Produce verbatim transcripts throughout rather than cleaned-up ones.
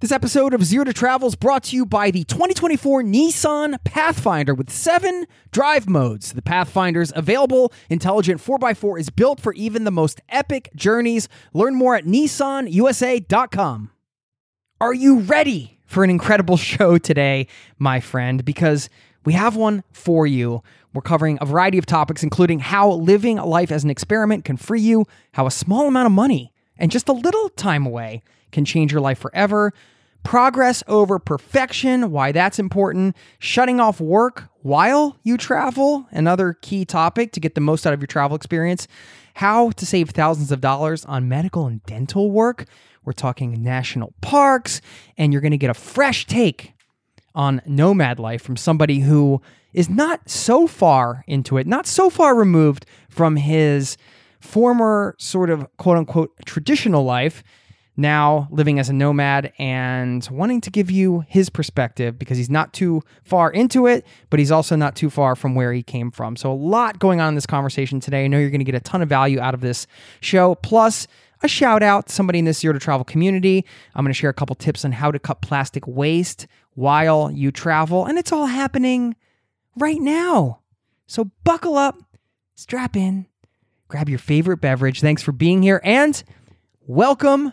This episode of Zero to Travel is brought to you by the twenty twenty-four Nissan Pathfinder with seven drive modes. The Pathfinder's available intelligent four by four is built for even the most epic journeys. Learn more at nissan u s a dot com. Are you ready for an incredible show today, my friend? Because we have one for you. We're covering a variety of topics, including how living life as an experiment can free you, how a small amount of money and just a little time away can change your life forever, progress over perfection, why that's important, shutting off work while you travel, another key topic to get the most out of your travel experience, how to save thousands of dollars on medical and dental work. We're talking national parks, and you're going to get a fresh take on nomad life from somebody who is not so far into it, not so far removed from his former sort of quote-unquote traditional life, now living as a nomad and wanting to give you his perspective because he's not too far into it, but he's also not too far from where he came from. So a lot going on in this conversation today. I know you're going to get a ton of value out of this show. Plus, a shout out to somebody in this Zero to Travel community. I'm going to share a couple tips on how to cut plastic waste while you travel. And it's all happening right now. So buckle up, strap in, grab your favorite beverage. Thanks for being here, and welcome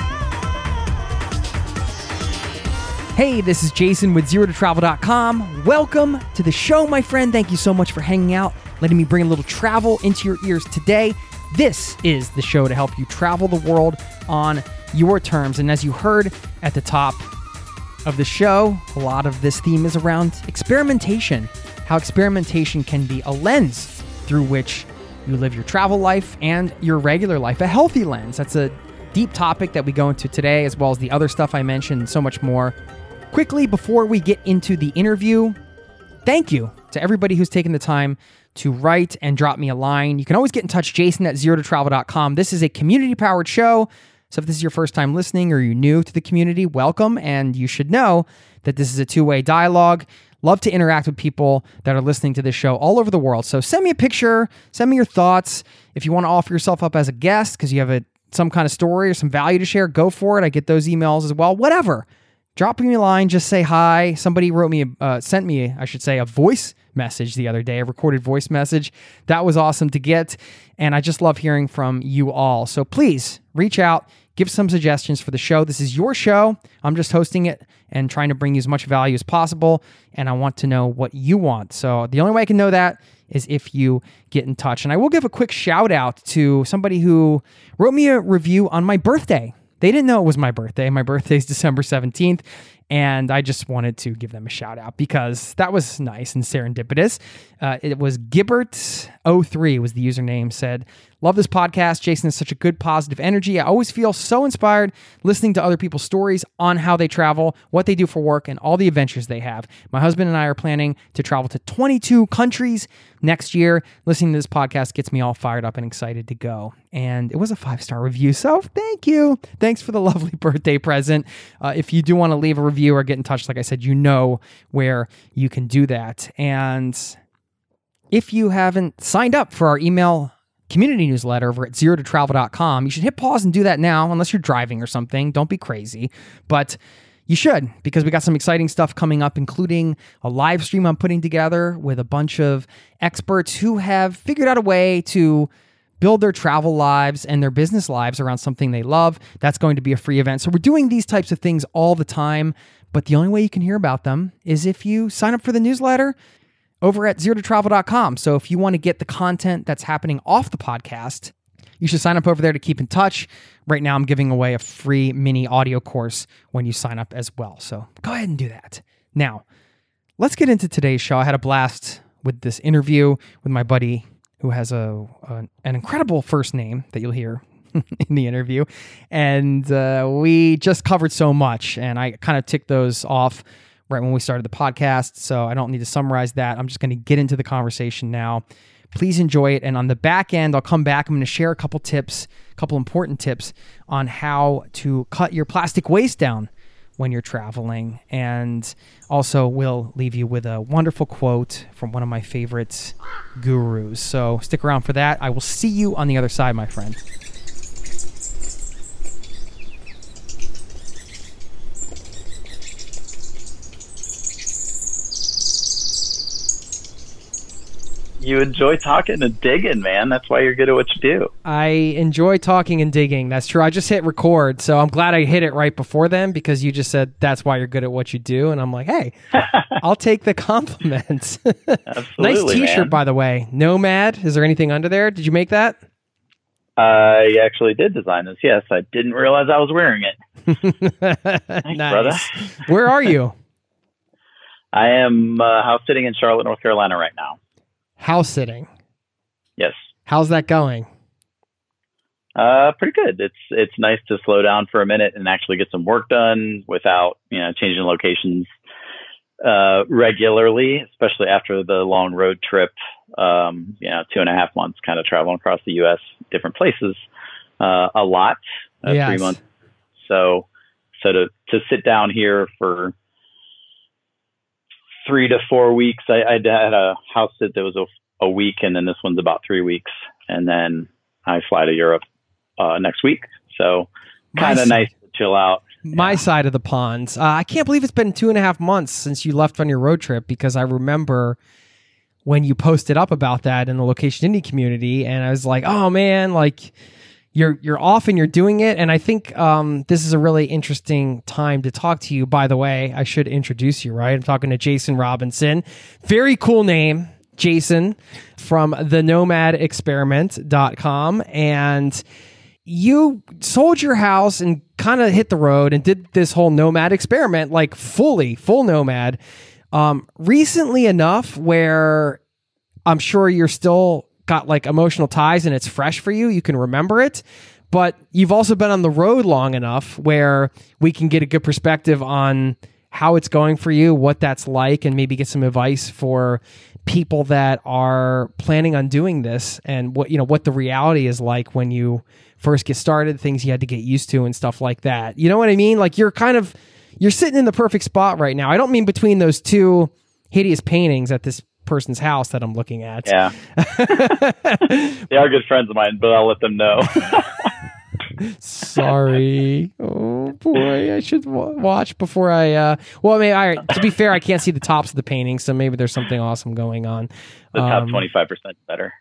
Hey, this is Jason with zero to travel dot com. Welcome to the show, my friend. Thank you so much for hanging out, letting me bring a little travel into your ears today. This is the show to help you travel the world on your terms. And as you heard at the top of the show, a lot of this theme is around experimentation, how experimentation can be a lens through which you live your travel life and your regular life, a healthy lens. That's a deep topic that we go into today, as well as the other stuff I mentioned and so much more. Quickly, before we get into the interview, thank you to everybody who's taken the time to write and drop me a line. You can always get in touch, Jason at zero to travel dot com. This is a community-powered show, so if this is your first time listening or you're new to the community, welcome, and you should know that this is a two-way dialogue. Love to interact with people that are listening to this show all over the world. So send me a picture, send me your thoughts. If you want to offer yourself up as a guest because you have a, some kind of story or some value to share, go for it. I get those emails as well, whatever. Drop me a line, just say hi. Somebody wrote me, uh, sent me, I should say, a voice message the other day, a recorded voice message. That was awesome to get, and I just love hearing from you all. So please reach out, give some suggestions for the show. This is your show. I'm just hosting it and trying to bring you as much value as possible, and I want to know what you want. So the only way I can know that is if you get in touch. And I will give a quick shout out to somebody who wrote me a review on my birthday. They didn't know it was my birthday. My birthday's December seventeenth, and I just wanted to give them a shout-out because that was nice and serendipitous. Uh, it was Gibbert oh three was the username, said, "Love this podcast. Jason has such a good, positive energy. I always feel so inspired listening to other people's stories on how they travel, what they do for work, and all the adventures they have. My husband and I are planning to travel to twenty-two countries next year. Listening to this podcast gets me all fired up and excited to go." And it was a five-star review, so thank you. Thanks for the lovely birthday present. Uh, if you do want to leave a review or get in touch, like I said, you know where you can do that. And if you haven't signed up for our email community newsletter over at zero to travel dot com, you should hit pause and do that now, unless you're driving or something. Don't be crazy. But you should, because we got some exciting stuff coming up, including a live stream I'm putting together with a bunch of experts who have figured out a way to build their travel lives and their business lives around something they love. That's going to be a free event. So we're doing these types of things all the time, but the only way you can hear about them is if you sign up for the newsletter over at zero to travel dot com. So if you want to get the content that's happening off the podcast, you should sign up over there to keep in touch. Right now, I'm giving away a free mini audio course when you sign up as well. So go ahead and do that. Now, let's get into today's show. I had a blast with this interview with my buddy who has a, a an incredible first name that you'll hear in the interview. And uh, we just covered so much, and I kind of ticked those off right when we started the podcast, so I don't need to summarize that. I'm just going to get into the conversation now. Please enjoy it. And on the back end, I'll come back. I'm going to share a couple tips, a couple important tips on how to cut your plastic waste down when you're traveling. And also we'll leave you with a wonderful quote from one of my favorite gurus. So stick around for that. I will see you on the other side, my friend. You enjoy talking and digging, man. That's why you're good at what you do. I enjoy talking and digging. That's true. I just hit record, so I'm glad I hit it right before then, because you just said that's why you're good at what you do, and I'm like, hey, I'll take the compliments. Absolutely, nice T-shirt, man. By the way. Nomad. Is there anything under there? Did you make that? I actually did design this. Yes, I didn't realize I was wearing it. Thanks, nice, brother. Where are you? I am uh, house sitting in Charlotte, North Carolina, right now. House sitting. Yes. How's that going? Uh, pretty good. It's it's nice to slow down for a minute and actually get some work done without, you know, changing locations uh, regularly, especially after the long road trip. Um, you know, two and a half months kind of traveling across the U S, different places, uh, a lot, uh, yes. three months. So, so to to sit down here for three to four weeks. I, I had a house sit that was a, a week, and then this one's about three weeks. And then I fly to Europe uh, next week. So kind of nice to chill out. My yeah. side of the ponds. Uh, I can't believe it's been two and a half months since you left on your road trip, because I remember when you posted up about that in the Location Indie community. And I was like, oh man, like you're, you're off and you're doing it. And I think um, this is a really interesting time to talk to you. By the way, I should introduce you, right? I'm talking to Jason Robinson. Very cool name, Jason, from the nomad experiment dot com. And you sold your house and kind of hit the road and did this whole nomad experiment, like fully, full nomad, um, recently enough where I'm sure you're still got like emotional ties and it's fresh for you. You can remember it, but you've also been on the road long enough where we can get a good perspective on how it's going for you, what that's like, and maybe get some advice for people that are planning on doing this and what, you know, what the reality is like when you first get started, things you had to get used to and stuff like that. You know what I mean? Like you're kind of, you're sitting in the perfect spot right now. I don't mean between those two hideous paintings at this person's house that I'm looking at. Yeah. They are good friends of mine, but I'll let them know. Sorry. Oh boy, I should w- watch before I uh well I mean I to be fair, I can't see the tops of the painting, so maybe there's something awesome going on. The um, top twenty-five percent better.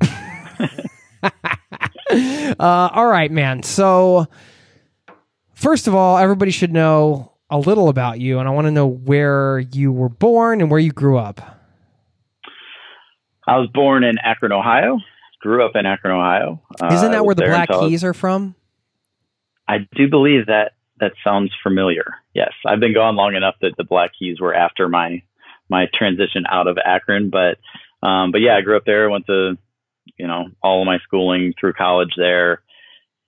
Yeah. uh all right, man. So first of all, everybody should know a little about you, and I want to know where you were born and where you grew up. I was born in Akron, Ohio. Grew up in Akron, Ohio. Uh, Isn't that where the Black Keys are from? I do believe that. That sounds familiar. Yes, I've been gone long enough that the Black Keys were after my my transition out of Akron. But um, but yeah, I grew up there. Went to you know all of my schooling through college there.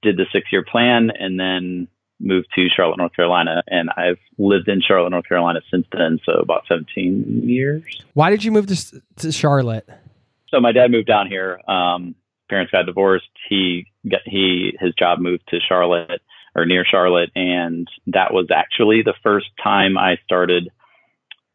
Did the six year plan and then moved to Charlotte, North Carolina, and I've lived in Charlotte, North Carolina since then. So about seventeen years. Why did you move to, to Charlotte? So my dad moved down here. Um, parents got divorced. He got, he, his job moved to Charlotte or near Charlotte. And that was actually the first time I started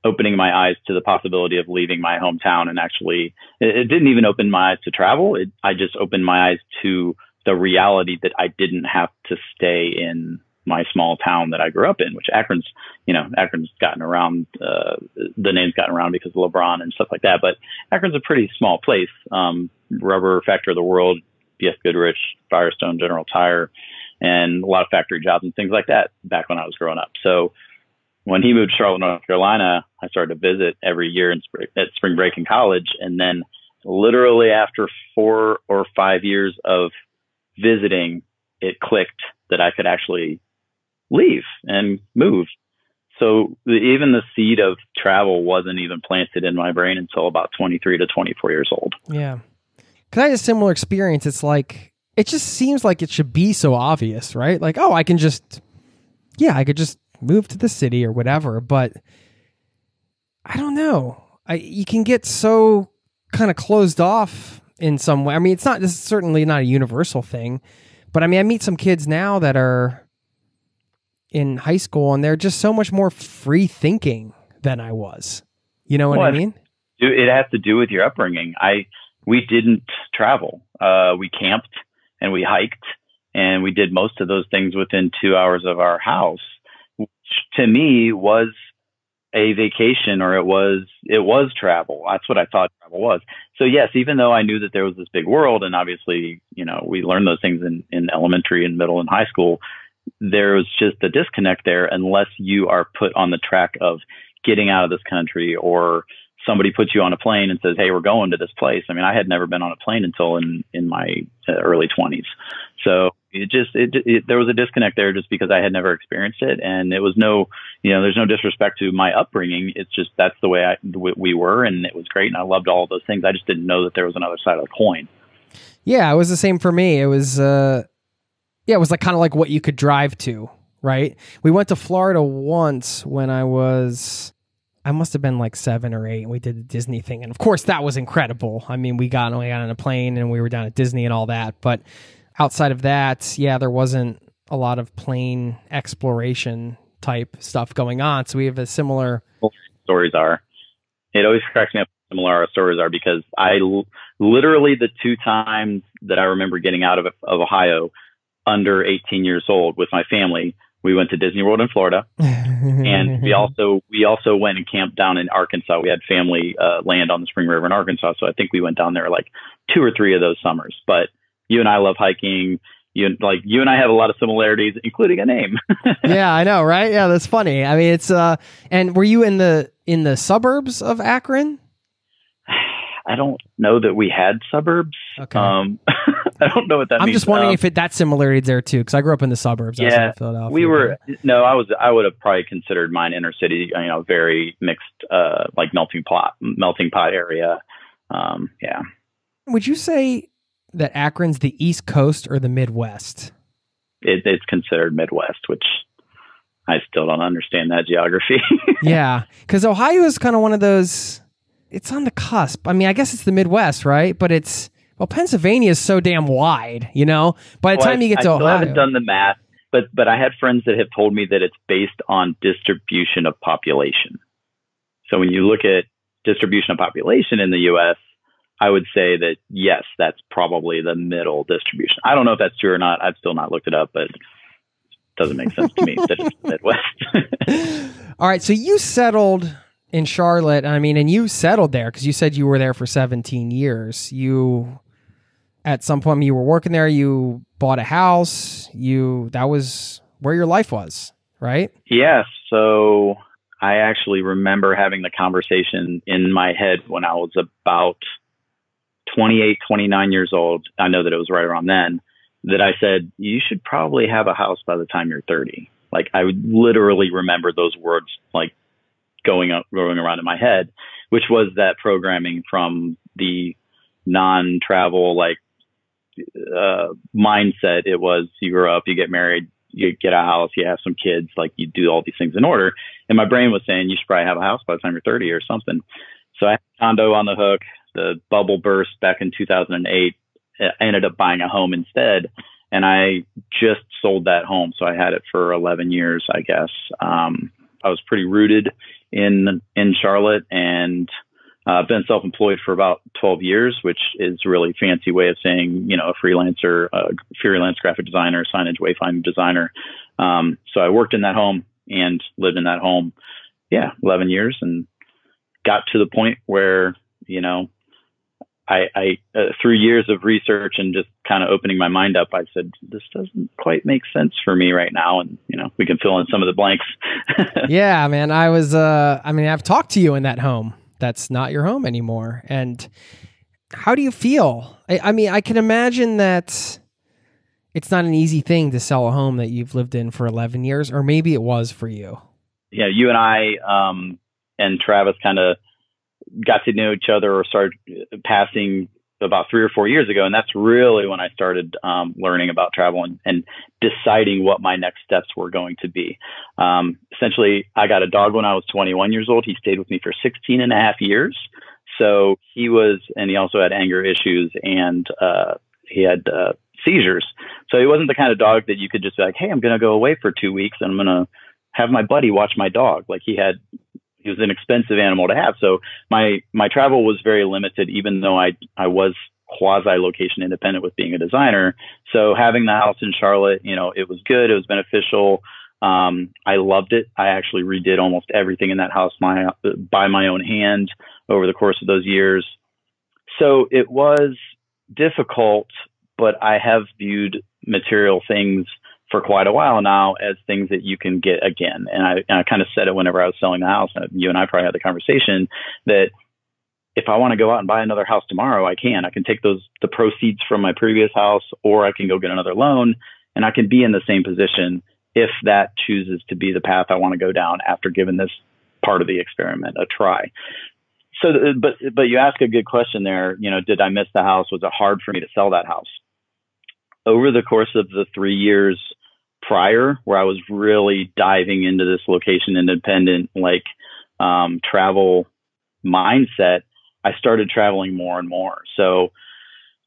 opening my eyes to the possibility of leaving my hometown. And actually it, it didn't even open my eyes to travel. It, I just opened my eyes to the reality that I didn't have to stay in my small town that I grew up in, which Akron's, you know, Akron's gotten around, uh, the name's gotten around because of LeBron and stuff like that. But Akron's a pretty small place. Um, rubber factory of the world, B F Goodrich, Firestone, General Tire, and a lot of factory jobs and things like that back when I was growing up. So when he moved to Charlotte, North Carolina, I started to visit every year in spring, at spring break in college. And then literally after four or five years of visiting, it clicked that I could actually leave and move. So the, even the seed of travel wasn't even planted in my brain until about twenty-three to twenty-four years old. Yeah. Because I had a similar experience. It's like, it just seems like it should be so obvious, right? Like, oh, I can just, yeah, I could just move to the city or whatever. But I don't know. I, you can get so kind of closed off in some way. I mean, it's not, this is certainly not a universal thing. But I mean, I meet some kids now that are in high school and they're just so much more free thinking than I was. You know what well, I mean? It has to do with your upbringing. I, we didn't travel. Uh, we camped and we hiked and we did most of those things within two hours of our house, which to me was a vacation, or it was, it was travel. That's what I thought travel was. So yes, even though I knew that there was this big world, and obviously, you know, we learned those things in, in elementary and middle and high school, there was just a disconnect there unless you are put on the track of getting out of this country, or somebody puts you on a plane and says, hey, we're going to this place. I mean, I had never been on a plane until in, in my early twenties. So it just, it, it, there was a disconnect there just because I had never experienced it. And it was no, you know, there's no disrespect to my upbringing. It's just, that's the way I, we were. And it was great. And I loved all of those things. I just didn't know that there was another side of the coin. Yeah. It was the same for me. It was, uh, yeah, it was like kind of like what you could drive to, right? We went to Florida once when I was, I must have been like seven or eight, and we did the Disney thing. And of course that was incredible. I mean, we got, we got on a plane and we were down at Disney and all that, but outside of that, yeah, there wasn't a lot of plane exploration type stuff going on. So we have a similar stories are, it always cracks me up how similar our stories are, because I l- literally the two times that I remember getting out of, of Ohio under eighteen years old with my family, we went to Disney World in Florida, and we also we also went and camped down in Arkansas. We had family uh, land on the Spring River in Arkansas, so I think we went down there like two or three of those summers. But you and I love hiking. You like you and I have a lot of similarities, including a name. Yeah, I know, right? Yeah, that's funny. I mean, it's uh. And were you in the in the suburbs of Akron? I don't know that we had suburbs. Okay. Um, I don't know what that I'm means. I'm just wondering um, if it, that similarity's there too, because I grew up in the suburbs. Yeah, I was in Philadelphia. We were, no, I was, I would have probably considered mine inner city, you know, very mixed, uh, like melting pot, melting pot area. Um, yeah. Would you say that Akron's the East Coast or the Midwest? It, it's considered Midwest, which I still don't understand that geography. Yeah, because Ohio is kind of one of those. It's on the cusp. I mean, I guess it's the Midwest, right? But it's, well, Pennsylvania is so damn wide, you know, by the well, time you get to I Ohio. I haven't done the math, but, but I had friends that have told me that it's based on distribution of population. So when you look at distribution of population in the U S, I would say that, yes, that's probably the middle distribution. I don't know if that's true or not. I've still not looked it up, but it doesn't make sense to me that it's the Midwest. All right. So you settled in Charlotte, I mean, and you settled there because you said you were there for seventeen years. You, at some point, you were working there. You bought a house. You that was where your life was, right? Yes. So I actually remember having the conversation in my head when I was about twenty-eight, twenty-nine years old. I know that it was right around then that I said, you should probably have a house by the time you're thirty. Like, I would literally remember those words, like, going up, going around in my head, which was that programming from the non-travel, like, uh, mindset. It was, you grow up, you get married, you get a house, you have some kids, like, you do all these things in order. And my brain was saying, you should probably have a house by the time you're thirty or something. So I had a condo on the hook, the bubble burst back in two thousand eight, I ended up buying a home instead. And I just sold that home. So I had it for eleven years, I guess. Um, I was pretty rooted in in Charlotte, and I've uh, been self-employed for about twelve years, which is a really fancy way of saying, you know, a freelancer, a freelance graphic designer, signage wayfinding designer. Um, so I worked in that home and lived in that home, yeah, eleven years, and got to the point where, you know, I, I uh, through years of research and just kind of opening my mind up, I said, this doesn't quite make sense for me right now. And, you know, we can fill in some of the blanks. Yeah, man, I was, uh, I mean, I've talked to you in that home. That's not your home anymore. And how do you feel? I, I mean, I can imagine that it's not an easy thing to sell a home that you've lived in for eleven years, or maybe it was for you. Yeah, you and I um, and Travis kind of got to know each other or started passing about three or four years ago. And that's really when I started um, learning about travel and, and deciding what my next steps were going to be. Um, essentially, I got a dog when I was twenty-one years old. He stayed with me for sixteen and a half years. So he was, and he also had anger issues and uh, he had uh, seizures. So he wasn't the kind of dog that you could just be like, hey, I'm going to go away for two weeks and I'm going to have my buddy watch my dog. Like he had He was an expensive animal to have. So my, my travel was very limited, even though I, I was quasi location independent with being a designer. So having the house in Charlotte, you know, it was good. It was beneficial. Um, I loved it. I actually redid almost everything in that house my, by my own hand over the course of those years. So it was difficult, but I have viewed material things for quite a while now as things that you can get again. And I, and I kind of said it whenever I was selling the house, and you and I probably had the conversation that if I want to go out and buy another house tomorrow, I can, I can take those, the proceeds from my previous house, or I can go get another loan and I can be in the same position if that chooses to be the path I want to go down after giving this part of the experiment a try. So, but, but you ask a good question there, you know, did I miss the house? Was it hard for me to sell that house? Over the course of the three years prior, where I was really diving into this location independent, like, um, travel mindset, I started traveling more and more. So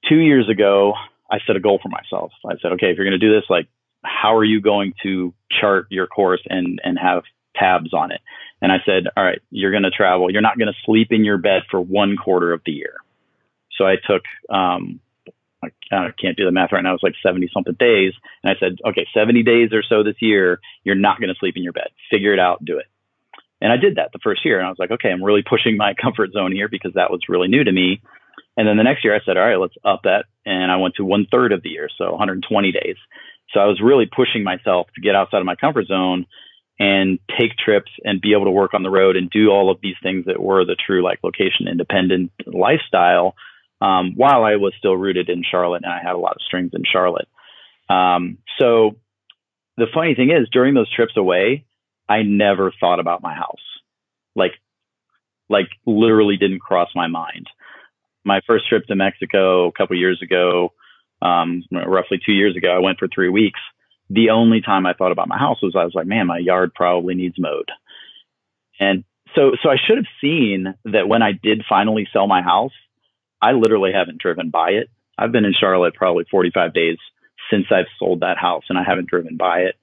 two years ago, I set a goal for myself. I said, okay, if you're going to do this, like, how are you going to chart your course and, and have tabs on it? And I said, all right, you're going to travel. You're not going to sleep in your bed for one quarter of the year. So I took, um, I can't do the math right now. It's like seventy something days. And I said, okay, seventy days or so this year, you're not going to sleep in your bed. Figure it out, do it. And I did that the first year. And I was like, okay, I'm really pushing my comfort zone here because that was really new to me. And then the next year I said, all right, let's up that. And I went to one third of the year. So one hundred twenty days. So I was really pushing myself to get outside of my comfort zone and take trips and be able to work on the road and do all of these things that were the true, like, location independent lifestyle. Um, while I was still rooted in Charlotte and I had a lot of strings in Charlotte. Um, so the funny thing is, during those trips away, I never thought about my house. Like, like literally didn't cross my mind. My first trip to Mexico a couple years ago, um, roughly two years ago, I went for three weeks. The only time I thought about my house was I was like, man, my yard probably needs mowed. And so, so I should have seen that when I did finally sell my house, I literally haven't driven by it. I've been in Charlotte probably forty-five days since I've sold that house, and I haven't driven by it.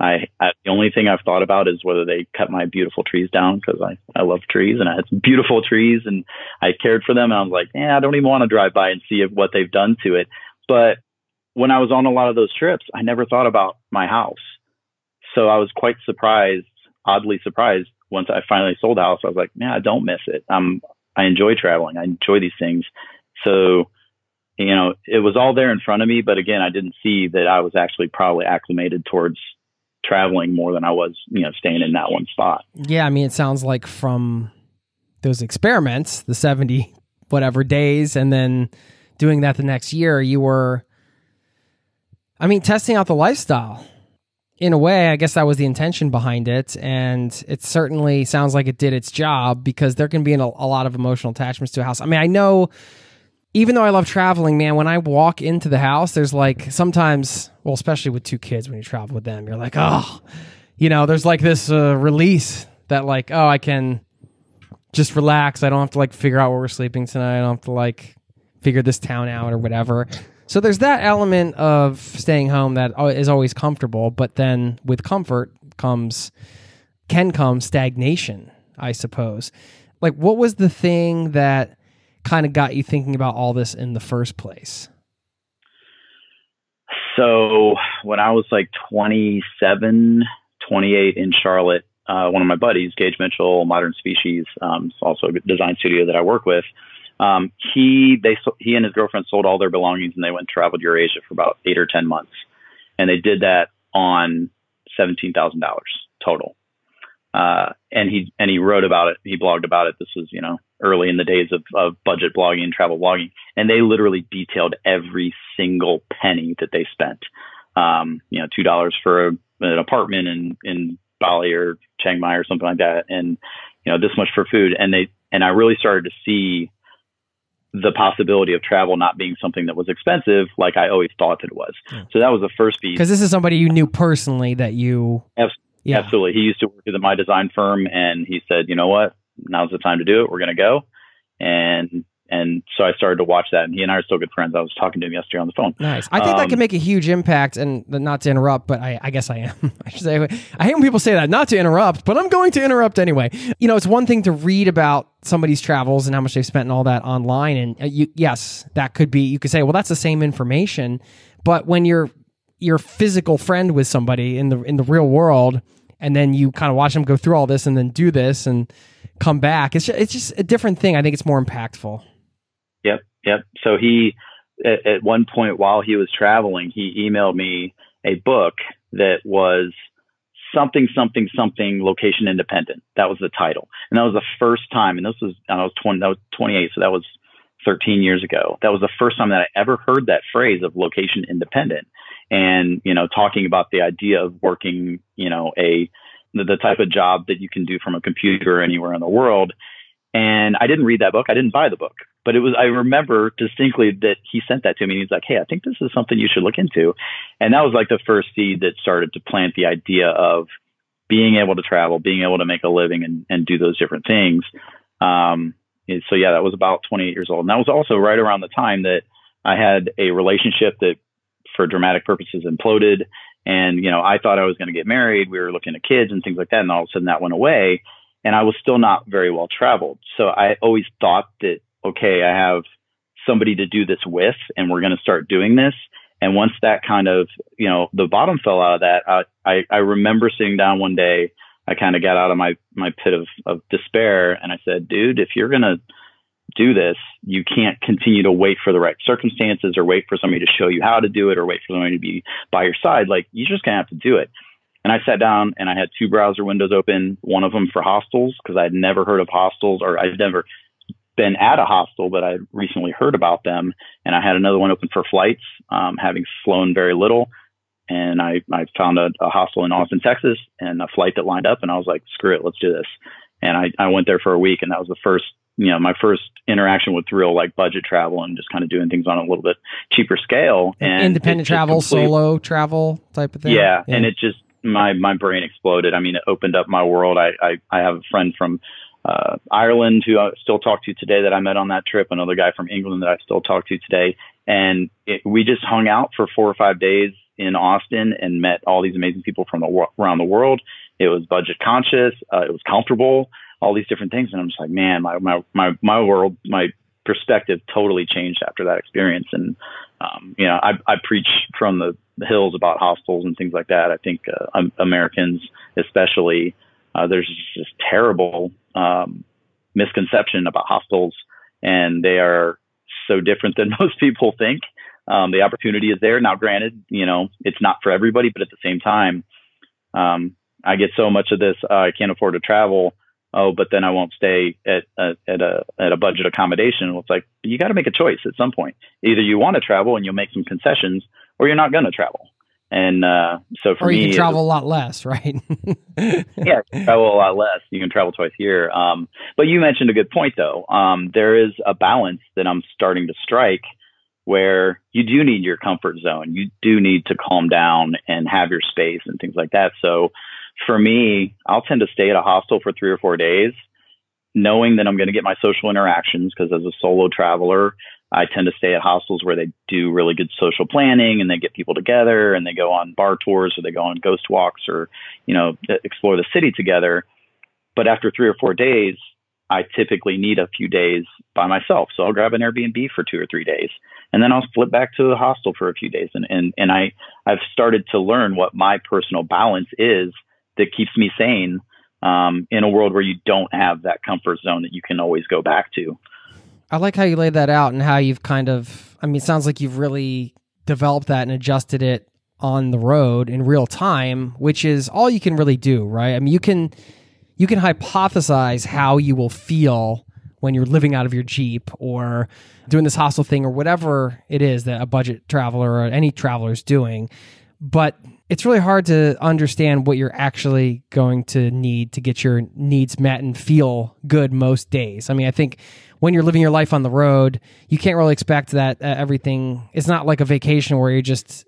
I, I the only thing I've thought about is whether they cut my beautiful trees down, because I, I love trees and I had some beautiful trees and I cared for them. And I was like, yeah, I don't even want to drive by and see if, what they've done to it. But when I was on a lot of those trips, I never thought about my house. So I was quite surprised, oddly surprised, once I finally sold the house. I was like, man, I don't miss it. I'm I enjoy traveling. I enjoy these things. So, you know, it was all there in front of me. But again, I didn't see that I was actually probably acclimated towards traveling more than I was, you know, staying in that one spot. Yeah. I mean, it sounds like from those experiments, the seventy whatever days, and then doing that the next year, you were, I mean, testing out the lifestyle. In a way, I guess that was the intention behind it, and it certainly sounds like it did its job, because there can be an, a lot of emotional attachments to a house. I mean, I know, even though I love traveling, man, when I walk into the house, there's like sometimes, well, especially with two kids, when you travel with them, you're like, oh, you know, there's like this uh, release that like, oh, I can just relax. I don't have to like figure out where we're sleeping tonight. I don't have to like figure this town out or whatever. So there's that element of staying home that is always comfortable, but then with comfort comes, can come stagnation, I suppose. Like, what was the thing that kind of got you thinking about all this in the first place? So when I was like twenty-seven, twenty-eight in Charlotte, uh, one of my buddies, Gage Mitchell, Modern Species, um, it's also a design studio that I work with. Um, he, they, he and his girlfriend sold all their belongings and they went and traveled Eurasia for about eight or ten months. And they did that on seventeen thousand dollars total. Uh, and he, and he wrote about it. He blogged about it. This was, you know, early in the days of, of budget blogging and travel blogging. And they literally detailed every single penny that they spent. Um, you know, two dollars for a, an apartment in, in Bali or Chiang Mai or something like that. And, you know, this much for food. And they, and I really started to see the possibility of travel not being something that was expensive, like I always thought that it was. Yeah. So that was the first piece. Because this is somebody you knew personally that you... Absolutely. Yeah. Absolutely. He used to work at my design firm, and he said, you know what, now's the time to do it. We're going to go. And and so I started to watch that, and he and I are still good friends. I was talking to him yesterday on the phone. Nice. I think um, that can make a huge impact, and not to interrupt, but I, I guess I am. I should say, I hate when people say that, not to interrupt, but I'm going to interrupt anyway. You know, it's one thing to read about somebody's travels and how much they've spent and all that online. And you, yes, that could be, you could say, well, that's the same information. But when you're your physical friend with somebody in the in the real world, and then you kind of watch them go through all this and then do this and come back, it's just, it's just a different thing. I think it's more impactful. Yep. Yep. So he, at, at one point while he was traveling, he emailed me a book that was something, something, something location independent. That was the title. And that was the first time. And this was, I was twenty, that was twenty-eight. So that was thirteen years ago. That was the first time that I ever heard that phrase of location independent. And, you know, talking about the idea of working, you know, a the, the type of job that you can do from a computer anywhere in the world. And I didn't read that book. I didn't buy the book. But it was, I remember distinctly that he sent that to me. And he's like, hey, I think this is something you should look into. And that was like the first seed that started to plant the idea of being able to travel, being able to make a living and, and do those different things. Um, and so, yeah, that was about twenty-eight years old. And that was also right around the time that I had a relationship that, for dramatic purposes, imploded. And, you know, I thought I was going to get married. We were looking at kids and things like that. And all of a sudden that went away, and I was still not very well traveled. So I always thought that, okay, I have somebody to do this with, and we're going to start doing this. And once that kind of, you know, the bottom fell out of that, I, I, I remember sitting down one day, I kind of got out of my, my pit of, of despair. And I said, dude, if you're going to do this, you can't continue to wait for the right circumstances or wait for somebody to show you how to do it or wait for somebody to be by your side. Like, you're just gonna have to do it. And I sat down and I had two browser windows open, one of them for hostels, because I'd never heard of hostels, or I'd never been at a hostel, but I recently heard about them. And I had another one open for flights, um, having flown very little. And I, I found a, a hostel in Austin, Texas, and a flight that lined up, and I was like, screw it, let's do this. And I, I went there for a week, and that was the first you know, my first interaction with real like budget travel and just kind of doing things on a little bit cheaper scale. And independent travel, complete, solo travel type of thing. Yeah, yeah. And it just, my, my brain exploded. I mean, it opened up my world. I, I, I have a friend from uh, Ireland who I still talk to today that I met on that trip. Another guy from England that I still talk to today. And it, we just hung out for four or five days in Austin and met all these amazing people from the, around the world. It was budget conscious. Uh, it was comfortable. All these different things. And I'm just like, man, my, my, my, my world, my perspective totally changed after that experience. And, um, you know, I, I preach from the, the hills about hostels and things like that. I think, uh, um, Americans, especially, uh, there's just terrible, um, misconception about hostels, and they are so different than most people think. Um, the opportunity is there. Now, granted, you know, it's not for everybody, but at the same time, um, I get so much of this, uh, I can't afford to travel. Oh, but then I won't stay at a, at a at a budget accommodation. Well, it's like, you got to make a choice at some point. Either you want to travel and you'll make some concessions, or you're not going to travel. And uh, so for me, or you me, can travel was, a lot less, right? Yeah, travel a lot less. You can travel twice a year. Um, but you mentioned a good point, though. Um, there is a balance that I'm starting to strike, where you do need your comfort zone. You do need to calm down and have your space and things like that. So for me, I'll tend to stay at a hostel for three or four days, knowing that I'm going to get my social interactions, because as a solo traveler, I tend to stay at hostels where they do really good social planning, and they get people together, and they go on bar tours, or they go on ghost walks, or, you know, explore the city together. But after three or four days, I typically need a few days by myself. So I'll grab an Airbnb for two or three days, and then I'll flip back to the hostel for a few days. And, and, and I, I've started to learn what my personal balance is that keeps me sane um, in a world where you don't have that comfort zone that you can always go back to. I like how you laid that out and how you've kind of, I mean, it sounds like you've really developed that and adjusted it on the road in real time, which is all you can really do, right? I mean, you can... You can hypothesize how you will feel when you're living out of your Jeep or doing this hostel thing or whatever it is that a budget traveler or any traveler is doing. But it's really hard to understand what you're actually going to need to get your needs met and feel good most days. I mean, I think when you're living your life on the road, you can't really expect that uh, everything... It's not like a vacation where you're just...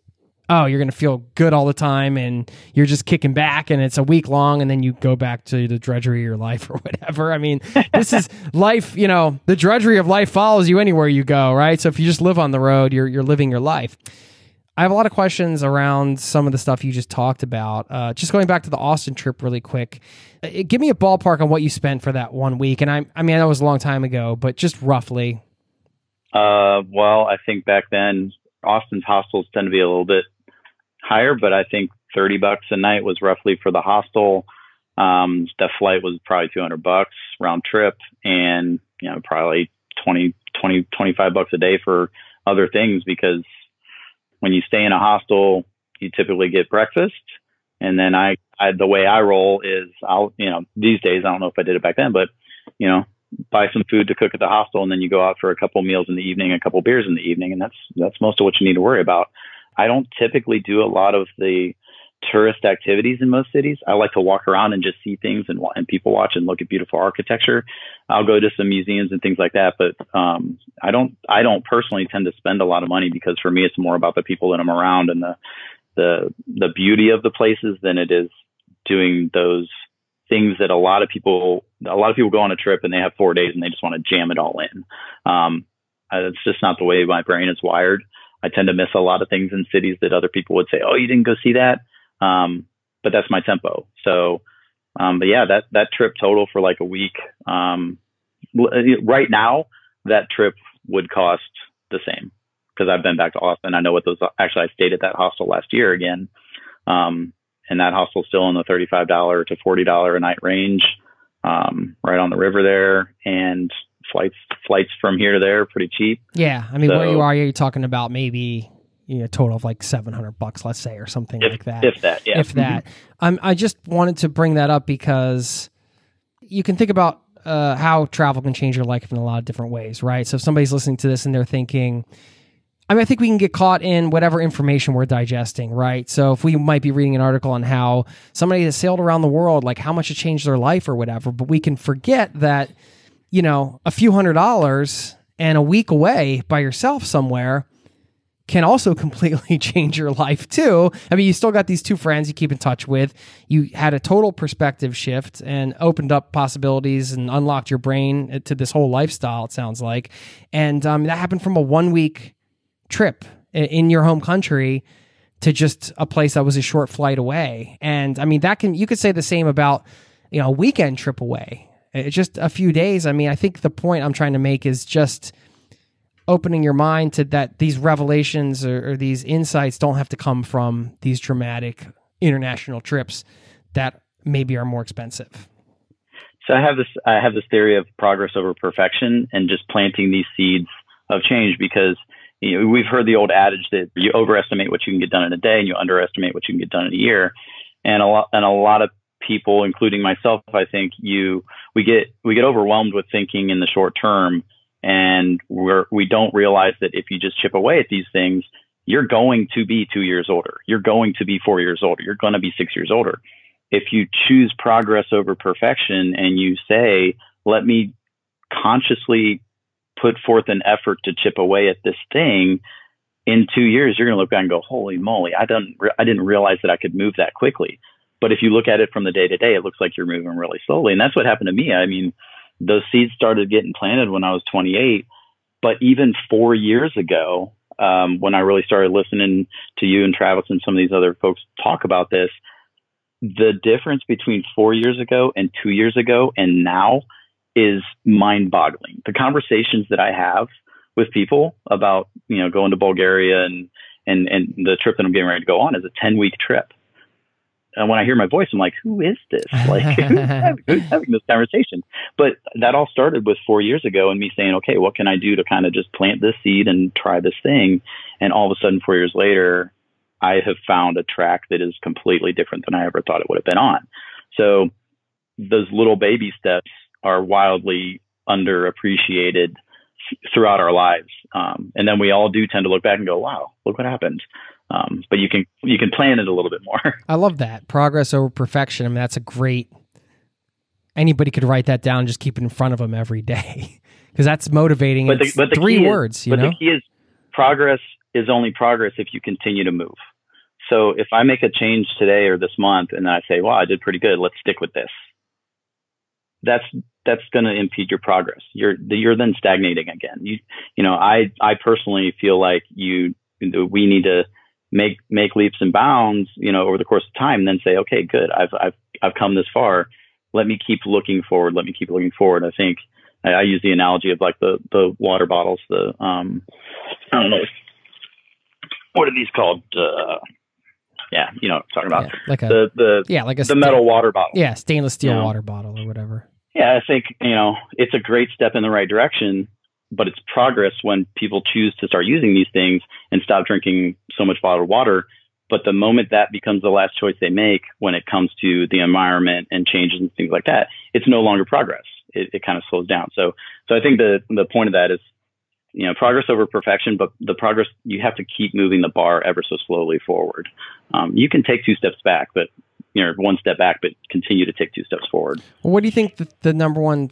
oh, you're going to feel good all the time and you're just kicking back and it's a week long and then you go back to the drudgery of your life or whatever. I mean, this is life, you know, the drudgery of life follows you anywhere you go, right? So if you just live on the road, you're you're living your life. I have a lot of questions around some of the stuff you just talked about. Uh, just going back to the Austin trip really quick, it, give me a ballpark on what you spent for that one week. And I, I mean, that was a long time ago, but just roughly. Uh, well, I think back then Austin's hostels tend to be a little bit higher, but I think thirty bucks a night was roughly for the hostel. Um, the flight was probably two hundred bucks round trip, and you know, probably twenty, twenty, twenty-five bucks a day for other things, because when you stay in a hostel, you typically get breakfast. And then I, I the way I roll is I'll, you know, these days, I don't know if I did it back then, but you know, buy some food to cook at the hostel, and then you go out for a couple meals in the evening, a couple beers in the evening. And that's, that's most of what you need to worry about. I don't typically do a lot of the tourist activities in most cities. I like to walk around and just see things and, and people watch and look at beautiful architecture. I'll go to some museums and things like that, but um, I don't, I don't personally tend to spend a lot of money, because for me, it's more about the people that I'm around and the, the, the beauty of the places than it is doing those things that a lot of people, a lot of people go on a trip and they have four days and they just want to jam it all in. Um, it's just not the way my brain is wired. I tend to miss a lot of things in cities that other people would say, oh, you didn't go see that. Um, but that's my tempo. So, um, but yeah, that, that trip total for like a week, um, right now, that trip would cost the same, because I've been back to Austin. I know what those, actually, I stayed at that hostel last year again. Um, and that hostel's still in the thirty-five to forty dollars a night range, um, right on the river there. And Flights flights from here to there are pretty cheap. Yeah. I mean, so, where you are, you're talking about maybe, you know, a total of like seven hundred bucks, let's say, or something if, like that. If that, yeah. If that. um, I just wanted to bring that up because you can think about uh, how travel can change your life in a lot of different ways, right? So if somebody's listening to this and they're thinking, I mean, I think we can get caught in whatever information we're digesting, right? So if we might be reading an article on how somebody has sailed around the world, like how much it changed their life or whatever, but we can forget that, you know, a few hundred dollars and a week away by yourself somewhere can also completely change your life too. I mean, you still got these two friends you keep in touch with. You had a total perspective shift and opened up possibilities and unlocked your brain to this whole lifestyle, it sounds like. And um, that happened from a one-week trip in your home country to just a place that was a short flight away. And I mean, that can, you could say the same about, you know, a weekend trip away. It's just a few days. I mean, I think the point I'm trying to make is just opening your mind to that these revelations or, or these insights don't have to come from these dramatic international trips that maybe are more expensive. So I have this, I have this theory of progress over perfection and just planting these seeds of change, because you know, we've heard the old adage that you overestimate what you can get done in a day and you underestimate what you can get done in a year. And a lot, and a lot of people, including myself, I think you, we get, we get overwhelmed with thinking in the short term, and we're, we don't realize that if you just chip away at these things, you're going to be two years older. You're going to be four years older. You're going to be six years older. If you choose progress over perfection and you say, let me consciously put forth an effort to chip away at this thing, in two years, you're going to look back and go, holy moly, I didn't, re- I didn't realize that I could move that quickly. But if you look at it from the day to day, it looks like you're moving really slowly. And that's what happened to me. I mean, those seeds started getting planted when I was twenty-eight. But even four years ago, um, when I really started listening to you and Travis and some of these other folks talk about this, the difference between four years ago and two years ago and now is mind-boggling. The conversations that I have with people about, you know, going to Bulgaria and, and, and the trip that I'm getting ready to go on is a ten-week trip. And when I hear my voice, I'm like, who is this? Like, who's, having, who's having this conversation? But that all started with four years ago and me saying, okay, what can I do to kind of just plant this seed and try this thing? And all of a sudden, four years later, I have found a track that is completely different than I ever thought it would have been on. So those little baby steps are wildly underappreciated throughout our lives. Um, and then we all do tend to look back and go, wow, look what happened. Um, but you can you can plan it a little bit more. I love that. Progress over perfection. I mean, that's a great... Anybody could write that down and just keep it in front of them every day because that's motivating. But the, but the three words, is, you but know? But the key is progress is only progress if you continue to move. So if I make a change today or this month and I say, wow, I did pretty good, let's stick with this. That's that's going to impede your progress. You're you're then stagnating again. You you know, I I personally feel like you we need to make make leaps and bounds, you know, over the course of time, and then say, okay, good, I've I've I've come this far. Let me keep looking forward. Let me keep looking forward. I think I, I use the analogy of like the the water bottles. The um, I don't know what are these called. Uh, yeah, you know what I'm talking about. Yeah, like a, the the yeah, like a the sta- metal water bottle. Yeah, stainless steel you know? water bottle or whatever. Yeah, I think, you know, it's a great step in the right direction, but it's progress when people choose to start using these things and stop drinking so much bottled water. But the moment that becomes the last choice they make when it comes to the environment and changes and things like that, it's no longer progress. It, it kind of slows down. So, so I think the the point of that is, you know, progress over perfection, but the progress, you have to keep moving the bar ever so slowly forward. Um, you can take two steps back, but you know, one step back, but continue to take two steps forward. Well, what do you think the, the number one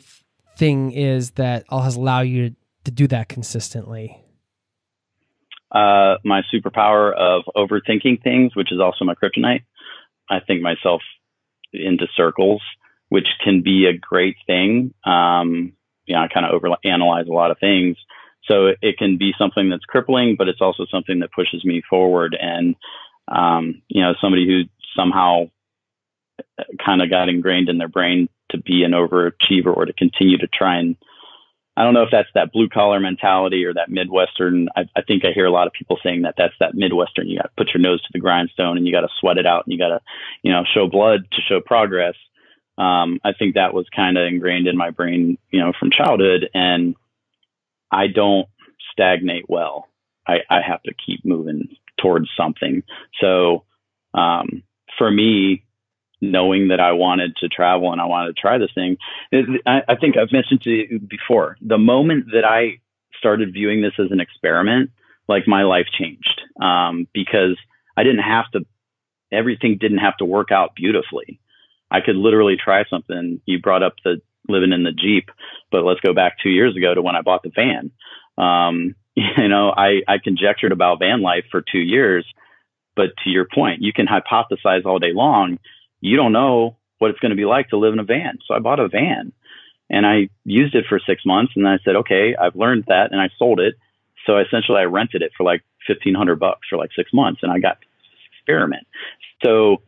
thing is that has allowed you to, to do that consistently? Uh, my superpower of overthinking things, which is also my kryptonite. I think myself into circles, which can be a great thing. Um, you know, I kind of over analyze a lot of things. So it, it can be something that's crippling, but it's also something that pushes me forward. And, um, you know, somebody who somehow kind of got ingrained in their brain to be an overachiever or to continue to try and, I don't know if that's that blue collar mentality or that Midwestern. I, I think I hear a lot of people saying that that's that Midwestern. You got to put your nose to the grindstone and you got to sweat it out and you got to, you know, show blood to show progress. Um, I think that was kind of ingrained in my brain, you know, from childhood, and I don't stagnate well. I, I have to keep moving towards something. So, um, for me, knowing that I wanted to travel and I wanted to try this thing, I, I think I've mentioned to you before, the moment that I started viewing this as an experiment, like my life changed, um, because I didn't have to, everything didn't have to work out beautifully. I could literally try something. You brought up the living in the Jeep, but let's go back two years ago to when I bought the van. Um, you know, I, I conjectured about van life for two years, but to your point, you can hypothesize all day long. You don't know what it's going to be like to live in a van. So I bought a van and I used it for six months and I said, okay, I've learned that, and I sold it. So essentially I rented it for like fifteen hundred bucks for like six months and I got this experiment. So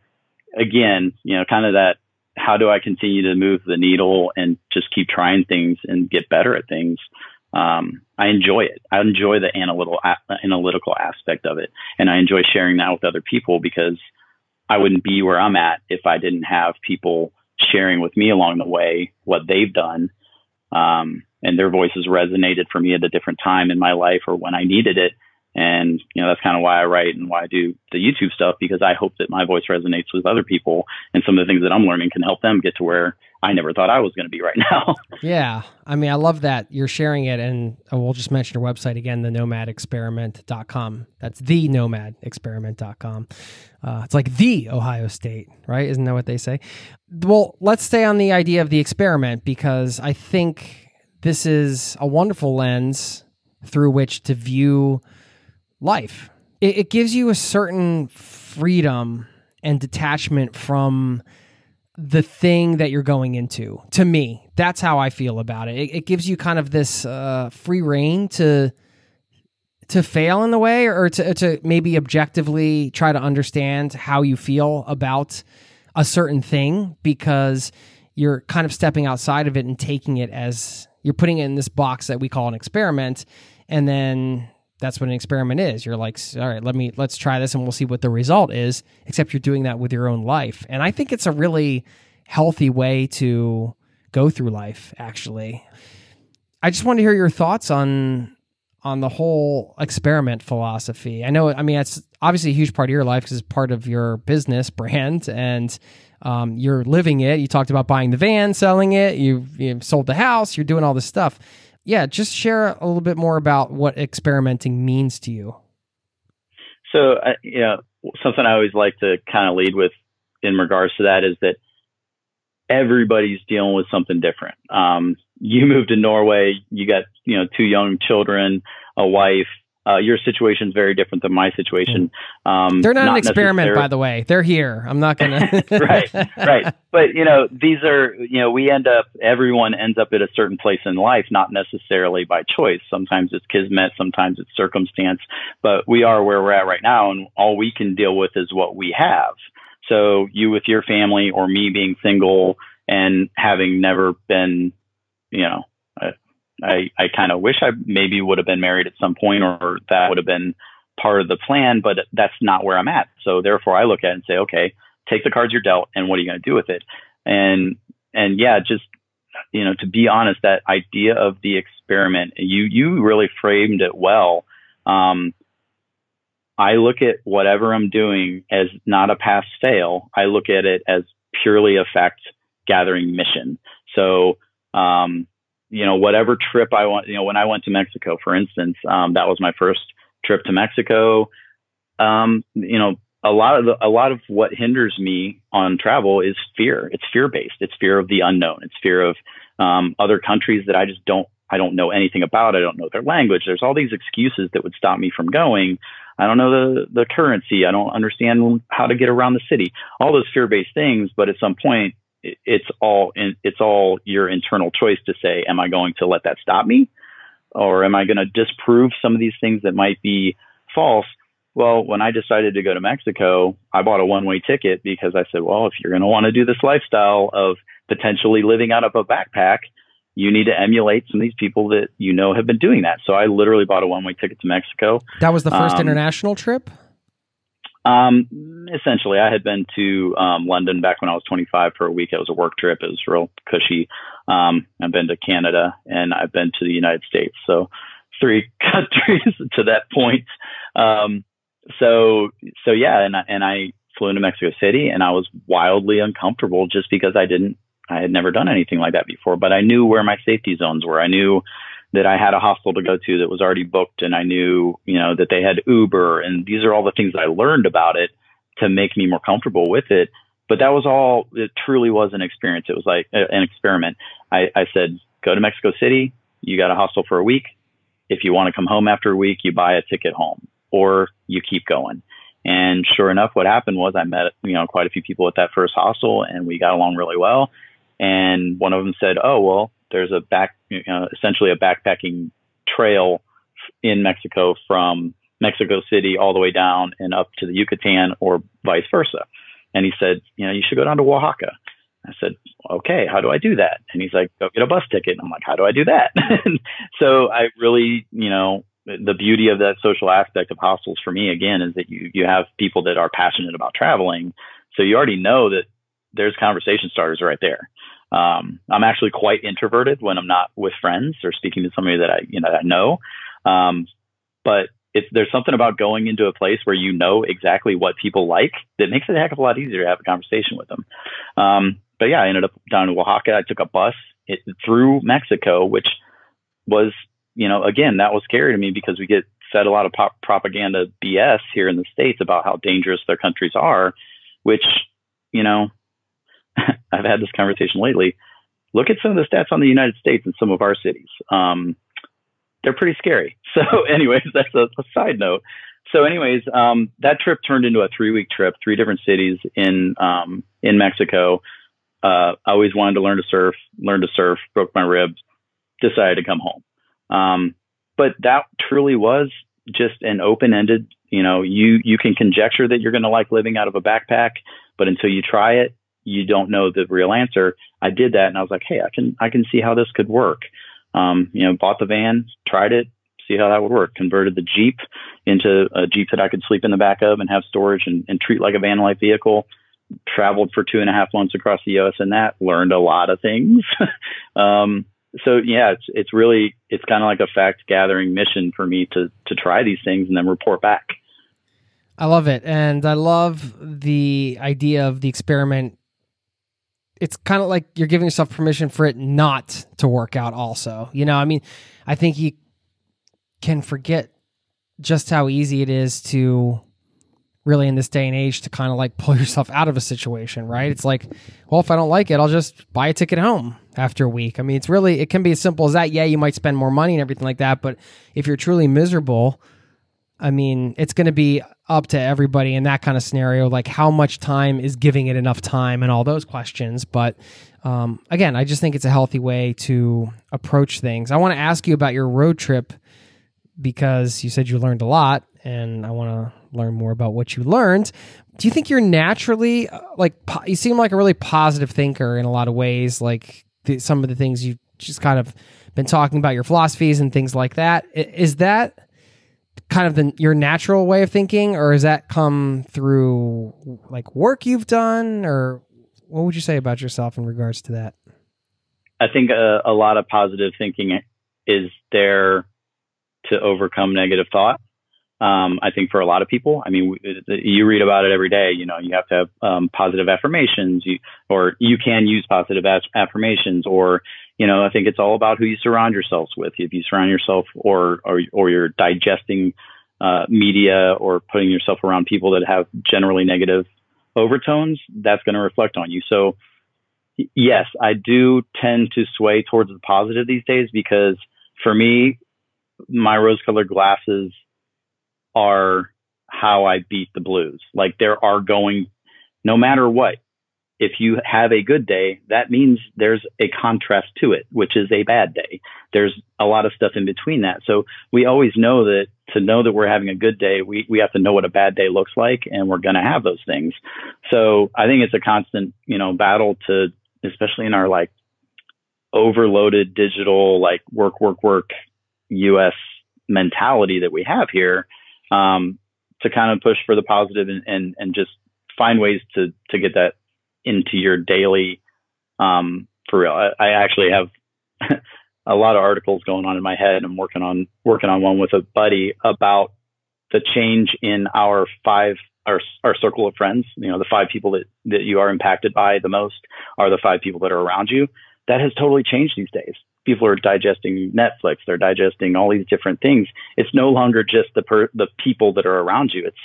again, you know, kind of that, how do I continue to move the needle and just keep trying things and get better at things? Um, I enjoy it. I enjoy the analytical, analytical aspect of it. And I enjoy sharing that with other people, because I wouldn't be where I'm at if I didn't have people sharing with me along the way what they've done. Um, and their voices resonated for me at a different time in my life or when I needed it. And, you know, that's kind of why I write and why I do the YouTube stuff, because I hope that my voice resonates with other people, and some of the things that I'm learning can help them get to where I never thought I was going to be right now. Yeah. I mean, I love that you're sharing it. And we'll just mention your website again, the nomad experiment dot com. That's the nomad experiment dot com. Uh, it's like the Ohio State, right? Isn't that what they say? Well, let's stay on the idea of the experiment, because I think this is a wonderful lens through which to view life. It, it gives you a certain freedom and detachment from the thing that you're going into. To me, that's how I feel about it. It, it gives you kind of this uh, free rein to to fail in the way, or to, to maybe objectively try to understand how you feel about a certain thing, because you're kind of stepping outside of it and taking it as, you're putting it in this box that we call an experiment. And then that's what an experiment is. You're like, all right, let me, let's try this and we'll see what the result is, except you're doing that with your own life. And I think it's a really healthy way to go through life, actually. I just want to hear your thoughts on, on the whole experiment philosophy. I know, I mean, it's obviously a huge part of your life because it's part of your business brand and um, you're living it. You talked about buying the van, selling it, you've, you've sold the house, you're doing all this stuff. Yeah, just share a little bit more about what experimenting means to you. So, uh, you know, something I always like to kind of lead with in regards to that is that everybody's dealing with something different. Um, you moved to Norway, you got, you know, two young children, a wife. Uh, your situation's very different than my situation. Um, They're not, not an experiment, by the way. They're here. I'm not going to. Right, right. But, you know, these are, you know, we end up, everyone ends up at a certain place in life, not necessarily by choice. Sometimes it's kismet, sometimes it's circumstance, but we are where we're at right now, and all we can deal with is what we have. So you with your family or me being single and having never been, you know, a, I, I kind of wish I maybe would have been married at some point, or that would have been part of the plan, but that's not where I'm at. So therefore I look at it and say, okay, take the cards you're dealt and what are you going to do with it? And, and yeah, just, you know, to be honest, that idea of the experiment, you, you really framed it well. Um, I look at whatever I'm doing as not a pass fail. I look at it as purely a fact gathering mission. So, um, you know, whatever trip I want, you know, when I went to Mexico, for instance, um, that was my first trip to Mexico. Um, you know, a lot of the, a lot of what hinders me on travel is fear. It's fear based. It's fear of the unknown. It's fear of um, other countries that I just don't, I don't know anything about. I don't know their language. There's all these excuses that would stop me from going. I don't know the, the currency. I don't understand how to get around the city, all those fear based things. But at some point, it's all in, it's all your internal choice to say, am I going to let that stop me? Or am I going to disprove some of these things that might be false? Well, when I decided to go to Mexico, I bought a one-way ticket because I said, well, if you're going to want to do this lifestyle of potentially living out of a backpack, you need to emulate some of these people that you know have been doing that. So I literally bought a one-way ticket to Mexico. That was the first um, international trip? Um, essentially, I had been to um, London back when I was twenty-five for a week. It was a work trip. It was real cushy. Um, I've been to Canada and I've been to the United States. So three countries to that point. Um, so, so yeah. And I, and I flew into Mexico City and I was wildly uncomfortable just because I didn't, I had never done anything like that before, but I knew where my safety zones were. I knew that I had a hostel to go to that was already booked. And I knew, you know, that they had Uber, and these are all the things that I learned about it to make me more comfortable with it. But that was all, it truly was an experience. It was like a, an experiment. I, I said, go to Mexico City. You got a hostel for a week. If you want to come home after a week, you buy a ticket home or you keep going. And sure enough, what happened was I met, you know, quite a few people at that first hostel and we got along really well. And one of them said, oh, well, there's a back, you know, essentially a backpacking trail in Mexico from Mexico City all the way down and up to the Yucatan or vice versa. And he said, you know, you should go down to Oaxaca. I said, okay, how do I do that? And he's like, go get a bus ticket. And I'm like, how do I do that? So I really, you know, the beauty of that social aspect of hostels for me, again, is that you, you have people that are passionate about traveling. So you already know that there's conversation starters right there. Um, I'm actually quite introverted when I'm not with friends or speaking to somebody that I, you know, that I know. Um, but it's, there's something about going into a place where you know exactly what people like that makes it a heck of a lot easier to have a conversation with them. Um, but yeah, I ended up down in Oaxaca. I took a bus it, through Mexico, which was, you know, again, that was scary to me because we get fed a lot of pop- propaganda B S here in the States about how dangerous their countries are, which, you know, I've had this conversation lately. Look at some of the stats on the United States and some of our cities. Um, they're pretty scary. So anyways, that's a, a side note. So anyways, um, that trip turned into a three week trip, three different cities in, um, in Mexico. Uh, I always wanted to learn to surf, learn to surf, broke my ribs, decided to come home. Um, but that truly was just an open-ended, you know, you, you can conjecture that you're going to like living out of a backpack, but until you try it, you don't know the real answer. I did that, and I was like, hey, I can I can see how this could work. Um, you know, bought the van, tried it, see how that would work. Converted the Jeep into a Jeep that I could sleep in the back of and have storage and, and treat like a van-like vehicle. Traveled for two and a half months across the U S in that. Learned a lot of things. um, so yeah, it's it's really it's kind of like a fact-gathering mission for me to to try these things and then report back. I love it, and I love the idea of the experiment. It's kind of like you're giving yourself permission for it not to work out also. You know, I mean, I think you can forget just how easy it is to really in this day and age to kind of like pull yourself out of a situation, right? It's like, well, if I don't like it, I'll just buy a ticket home after a week. I mean, it's really, it can be as simple as that. Yeah, you might spend more money and everything like that, but if you're truly miserable, I mean, it's going to be up to everybody in that kind of scenario, like how much time is giving it enough time and all those questions. But um, again, I just think it's a healthy way to approach things. I want to ask you about your road trip because you said you learned a lot and I want to learn more about what you learned. Do you think you're naturally like, po- you seem like a really positive thinker in a lot of ways, like the, some of the things you've just kind of been talking about, your philosophies and things like that. Is that kind of the, your natural way of thinking, or has that come through like work you've done, or what would you say about yourself in regards to that? I think a, a lot of positive thinking is there to overcome negative thought. Um, I think for a lot of people, I mean, you read about it every day, you know, you have to have um, positive affirmations you, or you can use positive af- affirmations or, you know, I think it's all about who you surround yourselves with. If you surround yourself or, or, or you're digesting uh, media or putting yourself around people that have generally negative overtones, that's going to reflect on you. So yes, I do tend to sway towards the positive these days because for me, my rose-colored glasses are how I beat the blues. Like there are going, no matter what, if you have a good day, that means there's a contrast to it, which is a bad day. There's a lot of stuff in between that. So we always know that to know that we're having a good day, we, we have to know what a bad day looks like, and we're going to have those things. So I think it's a constant, you know, battle to, especially in our like overloaded digital, like work, work, work, U S mentality that we have here. Um, to kind of push for the positive and, and, and just find ways to, to get that into your daily, um, for real. I, I actually have a lot of articles going on in my head. I'm working on, working on one with a buddy about the change in our five, our, our circle of friends. You know, the five people that, that you are impacted by the most are the five people that are around you. That has totally changed these days. People are digesting Netflix. They're digesting all these different things. It's no longer just the per, the people that are around you. It's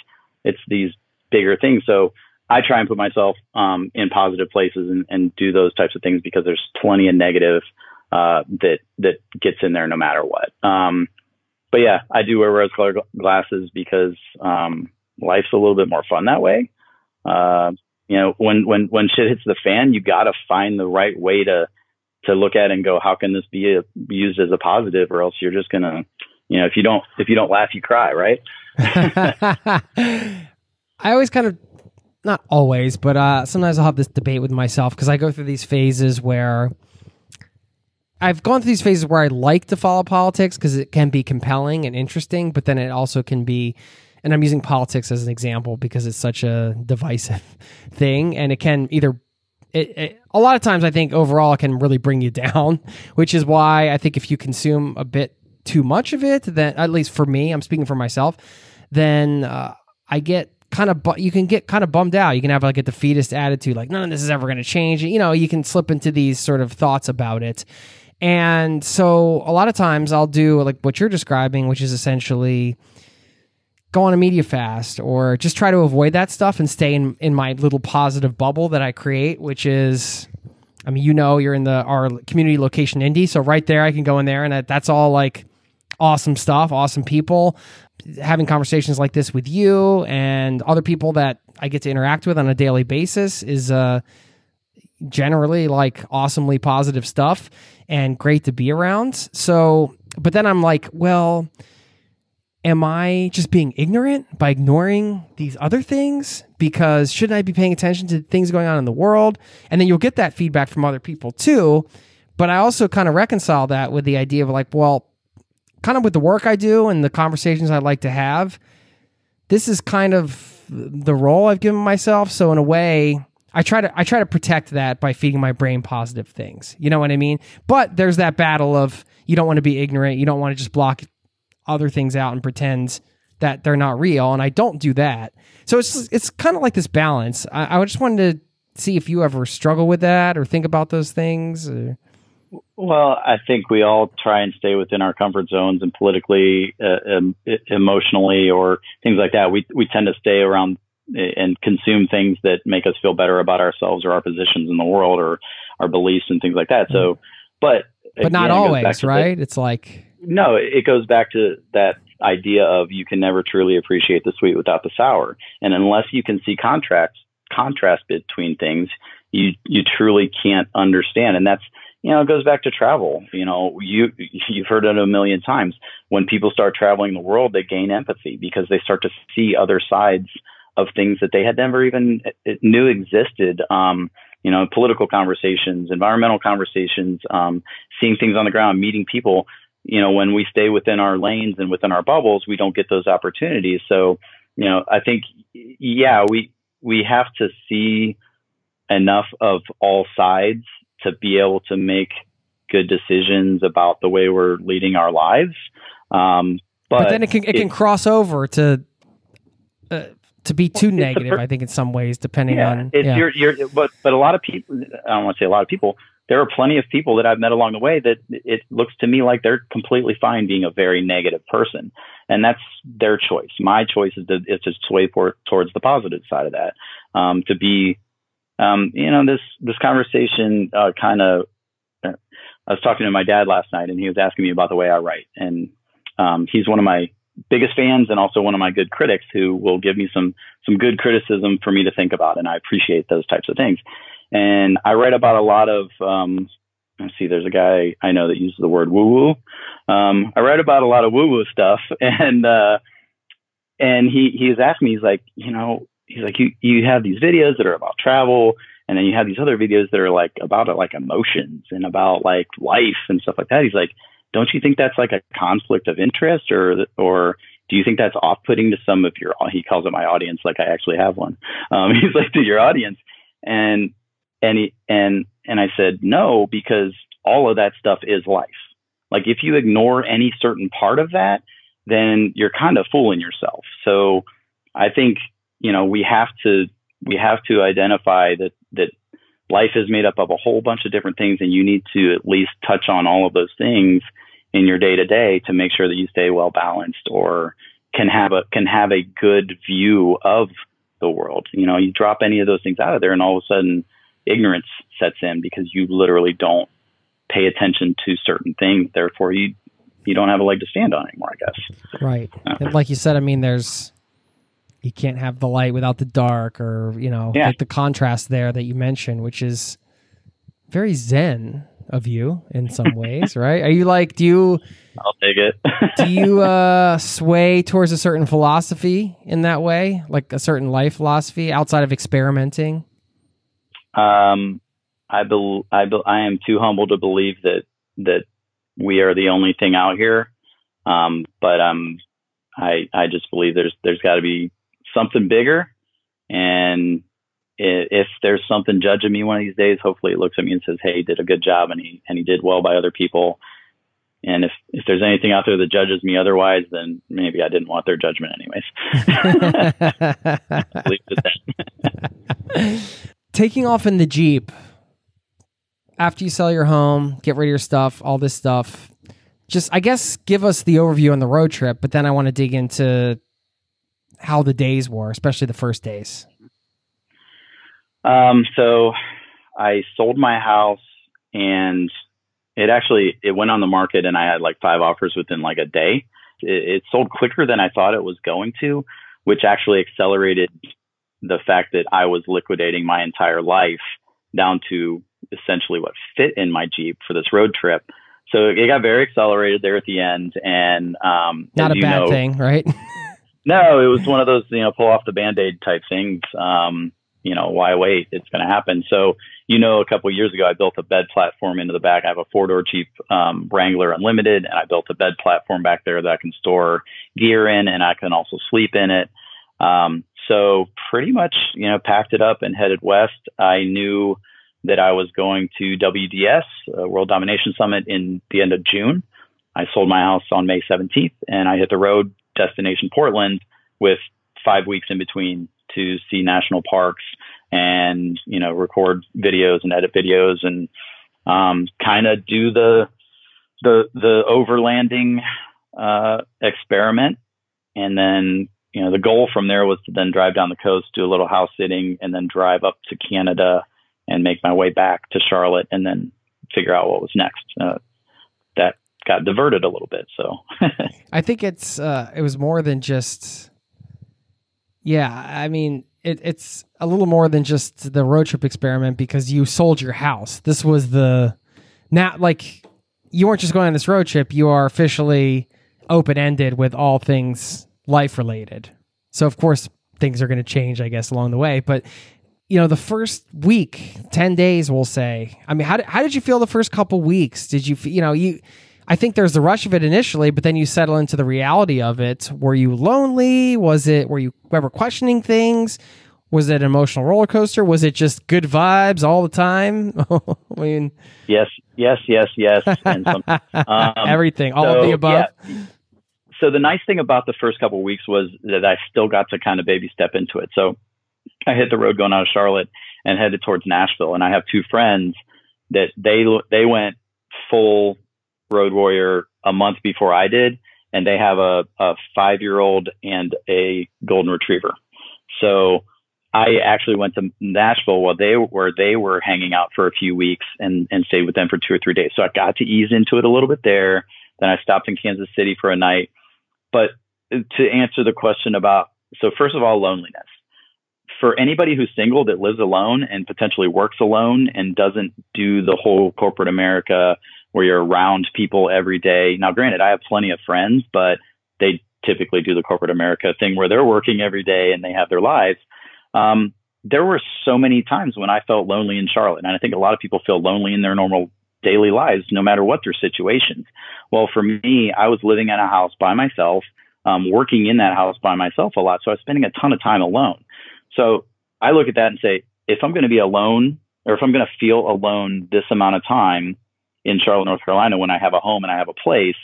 it's these bigger things. So I try and put myself um, in positive places and, and do those types of things because there's plenty of negative uh, that that gets in there no matter what. Um, but yeah, I do wear rose-colored glasses because um, life's a little bit more fun that way. Uh, you know, when when when shit hits the fan, you got to find the right way to. to look at and go, how can this be, a, be used as a positive, or else you're just going to, you know, if you don't, if you don't laugh, you cry, right? I always kind of, not always, but uh, sometimes I'll have this debate with myself because I go through these phases where I've gone through these phases where I like to follow politics because it can be compelling and interesting, but then it also can be, and I'm using politics as an example because it's such a divisive thing, and it can either It, it, a lot of times I think overall it can really bring you down, which is why I think if you consume a bit too much of it, then at least for me, I'm speaking for myself, then uh, I get kind of, bu- you can get kind of bummed out. You can have like a defeatist attitude, like none of this is ever going to change. You know, you can slip into these sort of thoughts about it. And so a lot of times I'll do like what you're describing, which is essentially go on a media fast or just try to avoid that stuff and stay in, in my little positive bubble that I create, which is, I mean, you know, you're in the our community Location Indie. So right there, I can go in there and that, that's all like awesome stuff, awesome people, having conversations like this with you and other people that I get to interact with on a daily basis is uh, generally like awesomely positive stuff and great to be around. So, but then I'm like, well, am I just being ignorant by ignoring these other things? Because shouldn't I be paying attention to things going on in the world? And then you'll get that feedback from other people too. But I also kind of reconcile that with the idea of like, well, kind of with the work I do and the conversations I like to have, this is kind of the role I've given myself. So in a way, I try to I try to protect that by feeding my brain positive things. You know what I mean? But there's that battle of you don't want to be ignorant. You don't want to just block other things out and pretend that they're not real. And I don't do that. So it's it's kind of like this balance. I, I just wanted to see if you ever struggle with that or think about those things. Or... Well, I think we all try and stay within our comfort zones, and politically, uh, um, emotionally, or things like that. We we tend to stay around and consume things that make us feel better about ourselves or our positions in the world or our beliefs and things like that. So, but but again, not always, right? The, it's like no, it goes back to that idea of you can never truly appreciate the sweet without the sour, and unless you can see contrast contrast between things, you you truly can't understand, and that's. You know, it goes back to travel. You know, you, you've heard it a million times. When people start traveling the world, they gain empathy because they start to see other sides of things that they had never even knew existed. Um, you know, political conversations, environmental conversations, um, seeing things on the ground, meeting people. You know, when we stay within our lanes and within our bubbles, we don't get those opportunities. So, you know, I think, yeah, we we have to see enough of all sides to be able to make good decisions about the way we're leading our lives. Um, but, but then it can it, it can cross over to uh, to be too negative, per- I think, in some ways, depending yeah, on... It, yeah. you're, you're, but, but a lot of people, I don't want to say a lot of people, there are plenty of people that I've met along the way that it looks to me like they're completely fine being a very negative person. And that's their choice. My choice is to, is to sway for, towards the positive side of that, um, to be... Um, you know, this, this conversation uh, kind of, uh, I was talking to my dad last night and he was asking me about the way I write. And um, he's one of my biggest fans and also one of my good critics who will give me some, some good criticism for me to think about. And I appreciate those types of things. And I write about a lot of, um, let's see, there's a guy I know that uses the word woo woo. Um, I write about a lot of woo woo stuff. And, uh, and he, he was asking me, he's like, you know, He's like, you, you have these videos that are about travel, and then you have these other videos that are like about like emotions and about like life and stuff like that. He's like, don't you think that's like a conflict of interest, or or do you think that's off-putting to some of your, he calls it my audience, like I actually have one. Um, he's like, to your audience. And and he, and and I said, no, because all of that stuff is life. Like if you ignore any certain part of that, then you're kind of fooling yourself. So I think, you know, we have to we have to identify that that life is made up of a whole bunch of different things, and you need to at least touch on all of those things in your day to day to make sure that you stay well balanced or can have a can have a good view of the world. You know, you drop any of those things out of there, and all of a sudden, ignorance sets in because you literally don't pay attention to certain things. Therefore, you you don't have a leg to stand on anymore, I guess. Right, uh, and like you said, I mean, there's. You can't have the light without the dark, or, you know, yeah. like the contrast there that you mentioned, which is very Zen of you in some ways, right? Are you like, do you, I'll take it. do you, uh, sway towards a certain philosophy in that way? Like a certain life philosophy outside of experimenting? Um, I, be- I, be- I am too humble to believe that, that we are the only thing out here. Um, but, um, I, I just believe there's, there's gotta be something bigger, and if there's something judging me one of these days, hopefully it looks at me and says, hey, he did a good job, and he and he did well by other people, and if if there's anything out there that judges me otherwise, then maybe I didn't want their judgment anyways. Leave it at that. Taking off in the Jeep after you sell your home, get rid of your stuff, all this stuff, just I guess give us the overview on the road trip, but then I want to dig into how the days were, especially the first days. Um, so I sold my house, and it actually, it went on the market, and I had like five offers within like a day. It, it sold quicker than I thought it was going to, which actually accelerated the fact that I was liquidating my entire life down to essentially what fit in my Jeep for this road trip. So it got very accelerated there at the end. And um, not a bad know, thing, right? No, it was one of those, you know, pull off the Band-Aid type things. Um, you know, why wait? It's going to happen. So, you know, a couple of years ago, I built a bed platform into the back. I have a four-door Jeep um, Wrangler Unlimited, and I built a bed platform back there that I can store gear in, and I can also sleep in it. Um, so pretty much, you know, packed it up and headed west. I knew that I was going to W D S, uh, World Domination Summit, in the end of June. I sold my house on May seventeenth, and I hit the road destination Portland with five weeks in between to see national parks and, you know, record videos and edit videos and um, kind of do the, the, the overlanding uh, experiment. And then, you know, the goal from there was to then drive down the coast, do a little house sitting, and then drive up to Canada and make my way back to Charlotte and then figure out what was next. Uh, that got diverted a little bit. So I think it's, uh, it was more than just, yeah, I mean, It, it's a little more than just the road trip experiment because you sold your house. This was the now, like you weren't just going on this road trip. You are officially open ended with all things life related. So of course things are going to change, I guess, along the way. But you know, the first week, ten days, we'll say. I mean, how did, how did you feel the first couple weeks? Did you you know you? I think there's the rush of it initially, but then you settle into the reality of it. Were you lonely? Was it, were you ever questioning things? Was it an emotional roller coaster? Was it just good vibes all the time? I mean, yes, yes, yes, yes. And some, um, everything, all so, of the above. Yeah. So the nice thing about the first couple of weeks was that I still got to kind of baby step into it. So I hit the road going out of Charlotte and headed towards Nashville. And I have two friends that they, they went full road warrior a month before I did, and they have a, a five-year-old and a golden retriever. So I actually went to Nashville while they were they were hanging out for a few weeks and and stayed with them for two or three days. So I got to ease into it a little bit there. Then I stopped in Kansas City for a night. But to answer the question about, so first of all, loneliness. For anybody who's single that lives alone and potentially works alone and doesn't do the whole corporate America where you're around people every day. Now, granted, I have plenty of friends, but they typically do the corporate America thing where they're working every day and they have their lives. Um, there were so many times when I felt lonely in Charlotte. And I think a lot of people feel lonely in their normal daily lives, no matter what their situations. Well, for me, I was living in a house by myself, um, working in that house by myself a lot. So I was spending a ton of time alone. So I look at that and say, if I'm going to be alone or if I'm going to feel alone this amount of time in Charlotte, North Carolina, when I have a home and I have a place,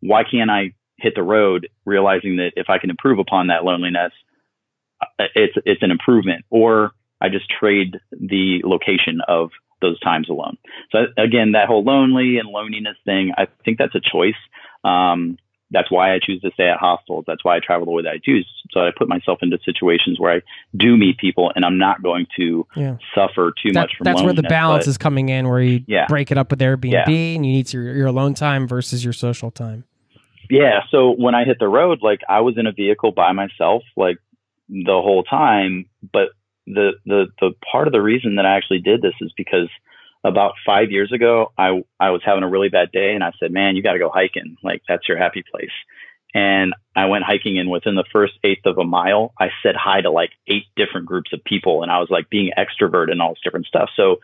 why can't I hit the road realizing that if I can improve upon that loneliness, it's it's an improvement, or I just trade the location of those times alone. So again, that whole lonely and loneliness thing, I think that's a choice. Um, that's why I choose to stay at hostels. That's why I travel the way that I do. So I put myself into situations where I do meet people and I'm not going to yeah. suffer too that, much from that's loneliness. That's where the balance but, is coming in, where you yeah. break it up with Airbnb yeah. and you need your, your alone time versus your social time. Yeah. So when I hit the road, like I was in a vehicle by myself, like the whole time. But the, the, the part of the reason that I actually did this is because about five years ago, I, I was having a really bad day and I said, man, you got to go hiking. Like that's your happy place. And I went hiking and within the first eighth of a mile, I said hi to like eight different groups of people. And I was like being extrovert and all this different stuff. So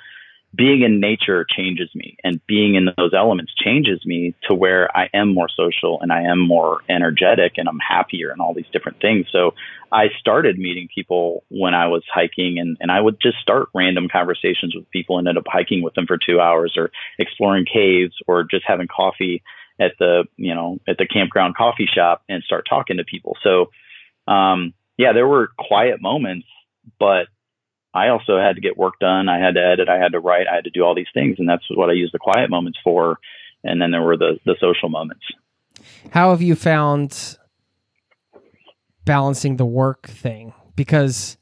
being in nature changes me and being in those elements changes me to where I am more social and I am more energetic and I'm happier and all these different things. So I started meeting people when I was hiking and, and I would just start random conversations with people and end up hiking with them for two hours or exploring caves or just having coffee at the, you know, at the campground coffee shop and start talking to people. So, um, yeah, there were quiet moments, but I also had to get work done. I had to edit. I had to write. I had to do all these things. And that's what I use the quiet moments for. And then there were the, the social moments. How have you found balancing the work thing? Because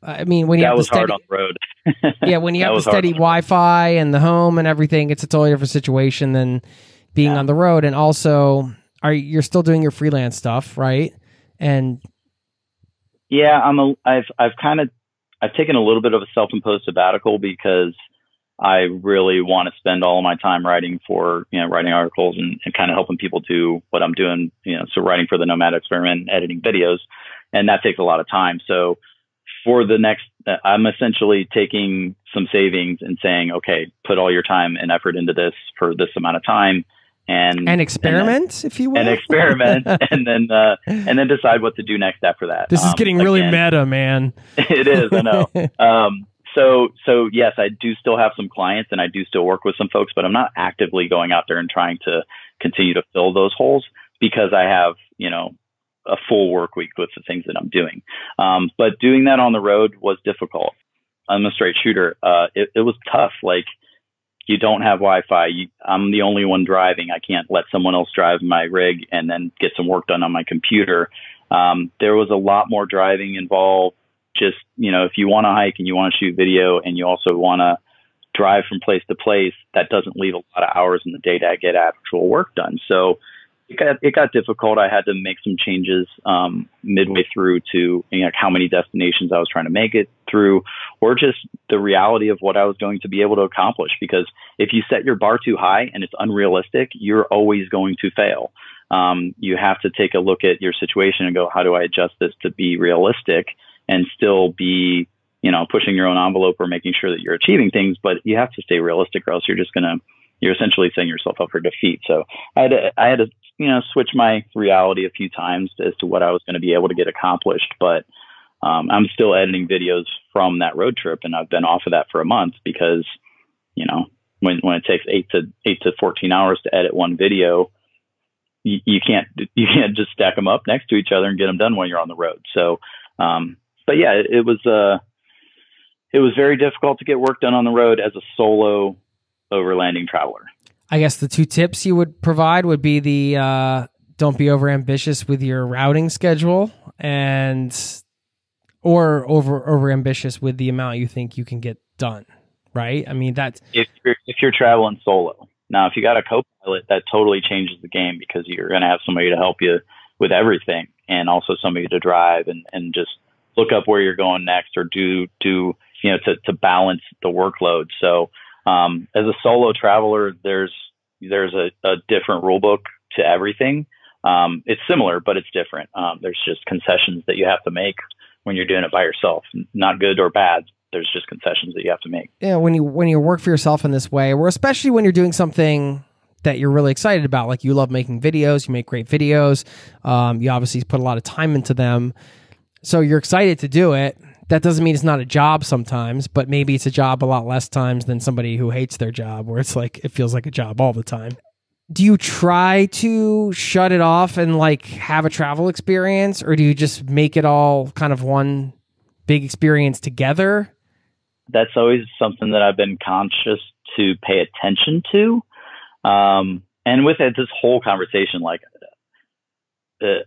I mean, when you that have was the steady, hard on the road. yeah. When you have the steady Wi-Fi and the home and everything, it's a totally different situation than being yeah. on the road. And also are you're still doing your freelance stuff, right? And yeah, I'm a, I've, I've kind of, I've taken a little bit of a self-imposed sabbatical because I really want to spend all of my time writing for, you know, writing articles and, and kind of helping people do what I'm doing, you know, so writing for the Nomad Experiment, editing videos, and that takes a lot of time. So for the next, uh, I'm essentially taking some savings and saying, okay, put all your time and effort into this for this amount of time. And an experiment, and then, if you will, an experiment, and then uh, and then decide what to do next after that. This um, is getting again, really meta, man. It is, I know. um, so so yes, I do still have some clients, and I do still work with some folks, but I'm not actively going out there and trying to continue to fill those holes because I have, you know, a full work week with the things that I'm doing. Um, but doing that on the road was difficult. I'm a straight shooter. Uh, it, it was tough. Like, you don't have Wi-Fi. You, I'm the only one driving. I can't let someone else drive my rig and then get some work done on my computer. Um, there was a lot more driving involved. Just, you know, if you want to hike and you want to shoot video and you also want to drive from place to place, that doesn't leave a lot of hours in the day to get actual work done. So it got, it got difficult. I had to make some changes um, midway through to, you know, how many destinations I was trying to make it through, or just the reality of what I was going to be able to accomplish. Because if you set your bar too high and it's unrealistic, you're always going to fail. Um, you have to take a look at your situation and go, how do I adjust this to be realistic and still be, you know, pushing your own envelope or making sure that you're achieving things, but you have to stay realistic or else you're just going to, you're essentially setting yourself up for defeat. So I had to, I had to, you know, switch my reality a few times as to what I was going to be able to get accomplished. But um, I'm still editing videos from that road trip, and I've been off of that for a month because, you know, when when it takes eight to eight to fourteen hours to edit one video, you, you can't you can't just stack them up next to each other and get them done while you're on the road. So, um, but yeah, it, it was uh, it was very difficult to get work done on the road as a solo overlanding traveler. I guess the two tips you would provide would be the uh, don't be over ambitious with your routing schedule, and or over over ambitious with the amount you think you can get done. Right? I mean, that's if you're if you're traveling solo. Now, if you got a co-pilot, that totally changes the game because you're going to have somebody to help you with everything, and also somebody to drive and, and just look up where you're going next, or do do you know to to balance the workload. So. Um, as a solo traveler, there's there's a, a different rule book to everything. Um, it's similar, but it's different. Um, there's just concessions that you have to make when you're doing it by yourself. Not good or bad. There's just concessions that you have to make. Yeah, when you when you work for yourself in this way, or especially when you're doing something that you're really excited about, like you love making videos, you make great videos. Um, you obviously put a lot of time into them, so you're excited to do it. That doesn't mean it's not a job sometimes, but maybe it's a job a lot less times than somebody who hates their job, where it's like, it feels like a job all the time. Do you try to shut it off and like have a travel experience, or do you just make it all kind of one big experience together? That's always something that I've been conscious to pay attention to. Um, and with it, this whole conversation, like uh,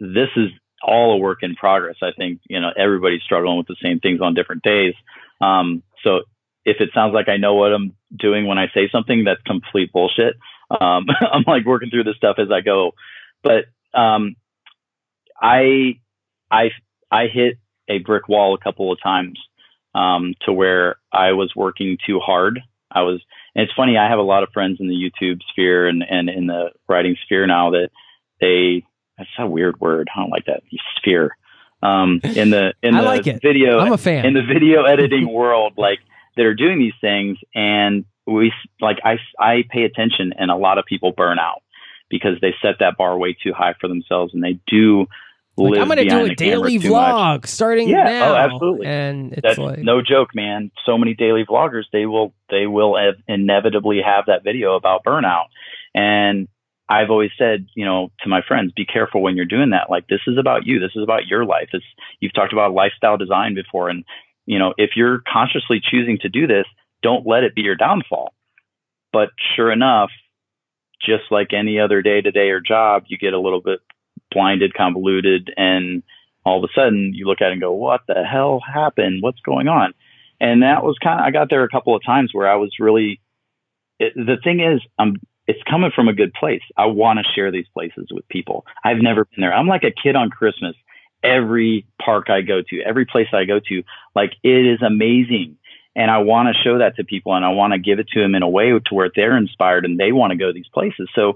this is, all a work in progress. I think, you know, everybody's struggling with the same things on different days. Um, so if it sounds like I know what I'm doing when I say something, that's complete bullshit. Um, I'm like working through this stuff as I go, but um, I, I, I hit a brick wall a couple of times um, to where I was working too hard. I was, and it's funny, I have a lot of friends in the YouTube sphere and, and in the writing sphere now that they, that's a weird word. I don't like that sphere. Um, in the in the I like it. video, I'm a fan. In the video editing world, like that are doing these things, and we like I I pay attention, and a lot of people burn out because they set that bar way too high for themselves, and they do. Like, live I'm going to do a daily vlog much. starting yeah, now. Oh, absolutely. And it's that's like no joke, man. So many daily vloggers, they will they will inevitably have that video about burnout. And I've always said, you know, to my friends, be careful when you're doing that. Like, this is about you. This is about your life. It's, you've talked about lifestyle design before. And, you know, if you're consciously choosing to do this, don't let it be your downfall. But sure enough, just like any other day-to-day or job, you get a little bit blinded, convoluted, and all of a sudden you look at it and go, what the hell happened? What's going on? And that was kind of, I got there a couple of times where I was really, it, the thing is, I'm, it's coming from a good place. I want to share these places with people. I've never been there. I'm like a kid on Christmas. Every park I go to, every place I go to, like, it is amazing. And I want to show that to people, and I want to give it to them in a way to where they're inspired and they want to go these places. So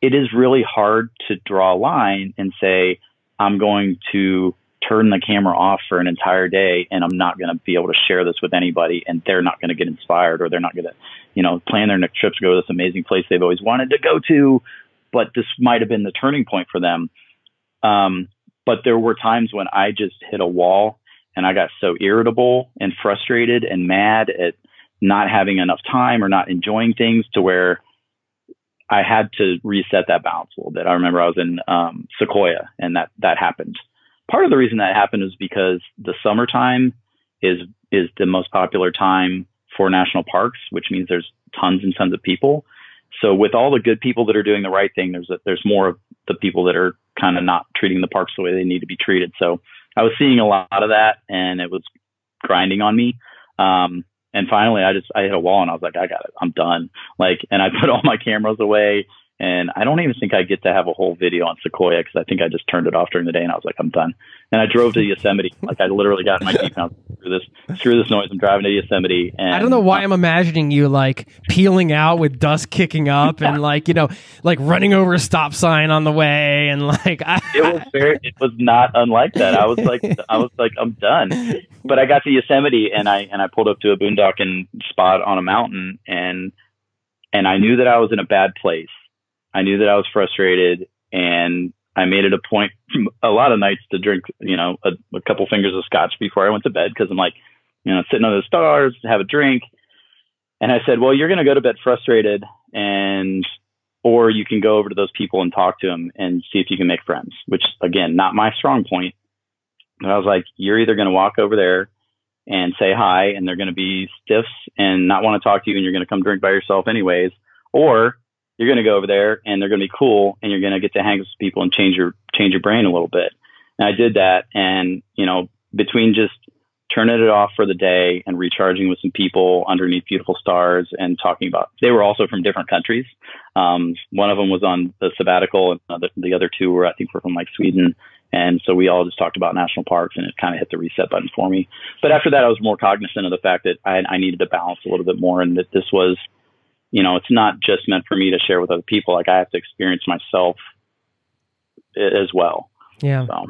it is really hard to draw a line and say, I'm going to turn the camera off for an entire day and I'm not going to be able to share this with anybody, and they're not going to get inspired, or they're not going to, you know, plan their next trip to go to this amazing place they've always wanted to go to, but this might have been the turning point for them. Um, but there were times when I just hit a wall. And I got so irritable and frustrated and mad at not having enough time or not enjoying things to where I had to reset that balance a little bit. I remember I was in um, Sequoia, and that, that happened. Part of the reason that happened is because the summertime is, is the most popular time for national parks, which means there's tons and tons of people. So with all the good people that are doing the right thing, there's, a, there's more of the people that are kind of not treating the parks the way they need to be treated. So I was seeing a lot of that, and it was grinding on me. Um, and finally, I just I hit a wall, and I was like, I got it. I'm done. Like, and I put all my cameras away, and I don't even think I get to have a whole video on Sequoia because I think I just turned it off during the day, and I was like, I'm done. And I drove to Yosemite. Like, I literally got in my Jeep and I was like, screw this, screw this noise. I'm driving to Yosemite. And I don't know why I'm imagining you like peeling out with dust kicking up and like, you know, like running over a stop sign on the way. And like, I, it was very, it was not unlike that. I was like, I was like, I'm done. But I got to Yosemite, and I, and I pulled up to a boondocking spot on a mountain, and, and I knew that I was in a bad place. I knew that I was frustrated, and I made it a point a lot of nights to drink, you know, a, a couple fingers of scotch before I went to bed, because I'm like, you know, sitting under the stars, have a drink. And I said, well, you're going to go to bed frustrated, and or you can go over to those people and talk to them and see if you can make friends, which, again, not my strong point. But I was like, you're either going to walk over there and say hi, and they're going to be stiffs and not want to talk to you, and you're going to come drink by yourself anyways, or you're going to go over there and they're going to be cool, and you're going to get to hang with people and change your, change your brain a little bit. And I did that. And, you know, between just turning it off for the day and recharging with some people underneath beautiful stars and talking about, they were also from different countries. Um, one of them was on the sabbatical, and the, the other two were, I think, were from like Sweden. And so we all just talked about national parks, and it kind of hit the reset button for me. But after that, I was more cognizant of the fact that I, I needed to balance a little bit more, and that this was, you know, it's not just meant for me to share with other people. Like, I have to experience myself as well. Yeah. So,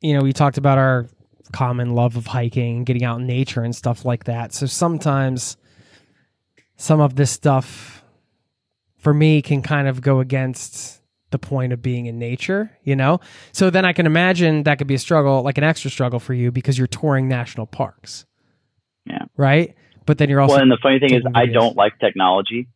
you know, we talked about our common love of hiking, getting out in nature and stuff like that. So sometimes some of this stuff for me can kind of go against the point of being in nature, you know? So then I can imagine that could be a struggle, like an extra struggle for you, because you're touring national parks. Yeah. Right? But then you're also, well, and the funny thing is, I don't like technology.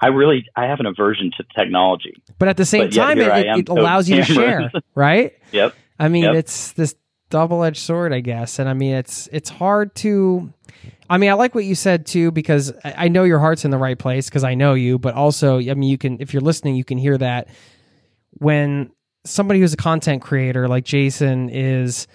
I really, I have an aversion to technology. But at the same time, it, it allows you to share, right? Yep. I mean, it's this double-edged sword, I guess. And I mean, it's it's hard to, I mean, I like what you said too, because I, I know your heart's in the right place, because I know you, but also, I mean, you can, if you're listening, you can hear that when somebody who's a content creator like Jason is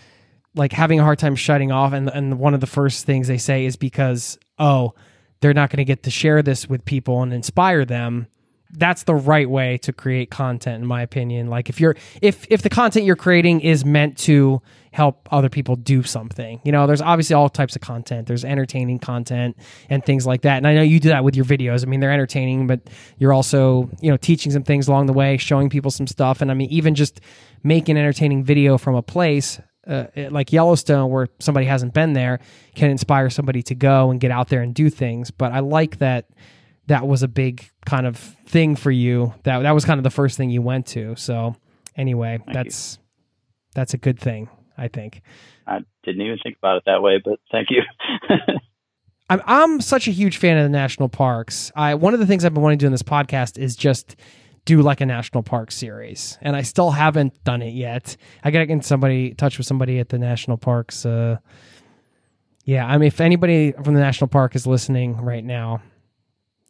like having a hard time shutting off. And, and one of the first things they say is because, oh, they're not going to get to share this with people and inspire them. That's the right way to create content, in my opinion. Like, if you're, if, if the content you're creating is meant to help other people do something, you know, there's obviously all types of content. There's entertaining content and things like that. And I know you do that with your videos. I mean, they're entertaining, but you're also, you know, teaching some things along the way, showing people some stuff. And I mean, even just make an entertaining video from a place, Uh, like Yellowstone, where somebody hasn't been there, can inspire somebody to go and get out there and do things. But I like that that was a big kind of thing for you. That that was kind of the first thing you went to. So anyway, thank that's you. That's a good thing, I think. I didn't even think about it that way, but thank you. I'm I'm such a huge fan of the national parks. I one of the things I've been wanting to do in this podcast is just do like a national park series, and I still haven't done it yet. I got to get somebody touch with somebody at the national parks. Uh, yeah. I mean, if anybody from the national park is listening right now,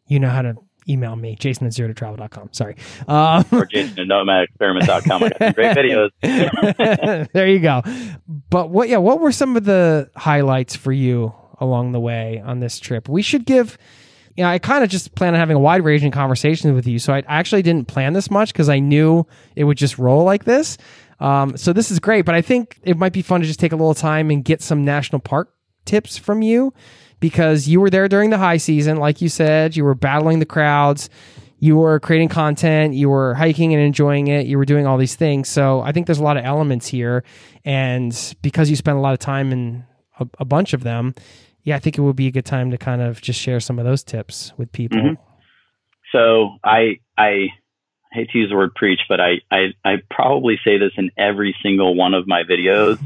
you know how to email me, Jason at zero to travel dot com. Sorry. Um, or Jason at nomad experiment dot com. I got some great videos. There you go. But what, yeah, what were some of the highlights for you along the way on this trip? We should give, you know, I kind of just plan on having a wide ranging conversation with you. So I actually didn't plan this much because I knew it would just roll like this. Um, so this is great, but I think it might be fun to just take a little time and get some national park tips from you, because you were there during the high season. Like you said, you were battling the crowds, you were creating content, you were hiking and enjoying it, you were doing all these things. So I think there's a lot of elements here. And because you spent a lot of time in a, a bunch of them, yeah, I think it would be a good time to kind of just share some of those tips with people. Mm-hmm. So I, I hate to use the word preach, but I, I, I probably say this in every single one of my videos.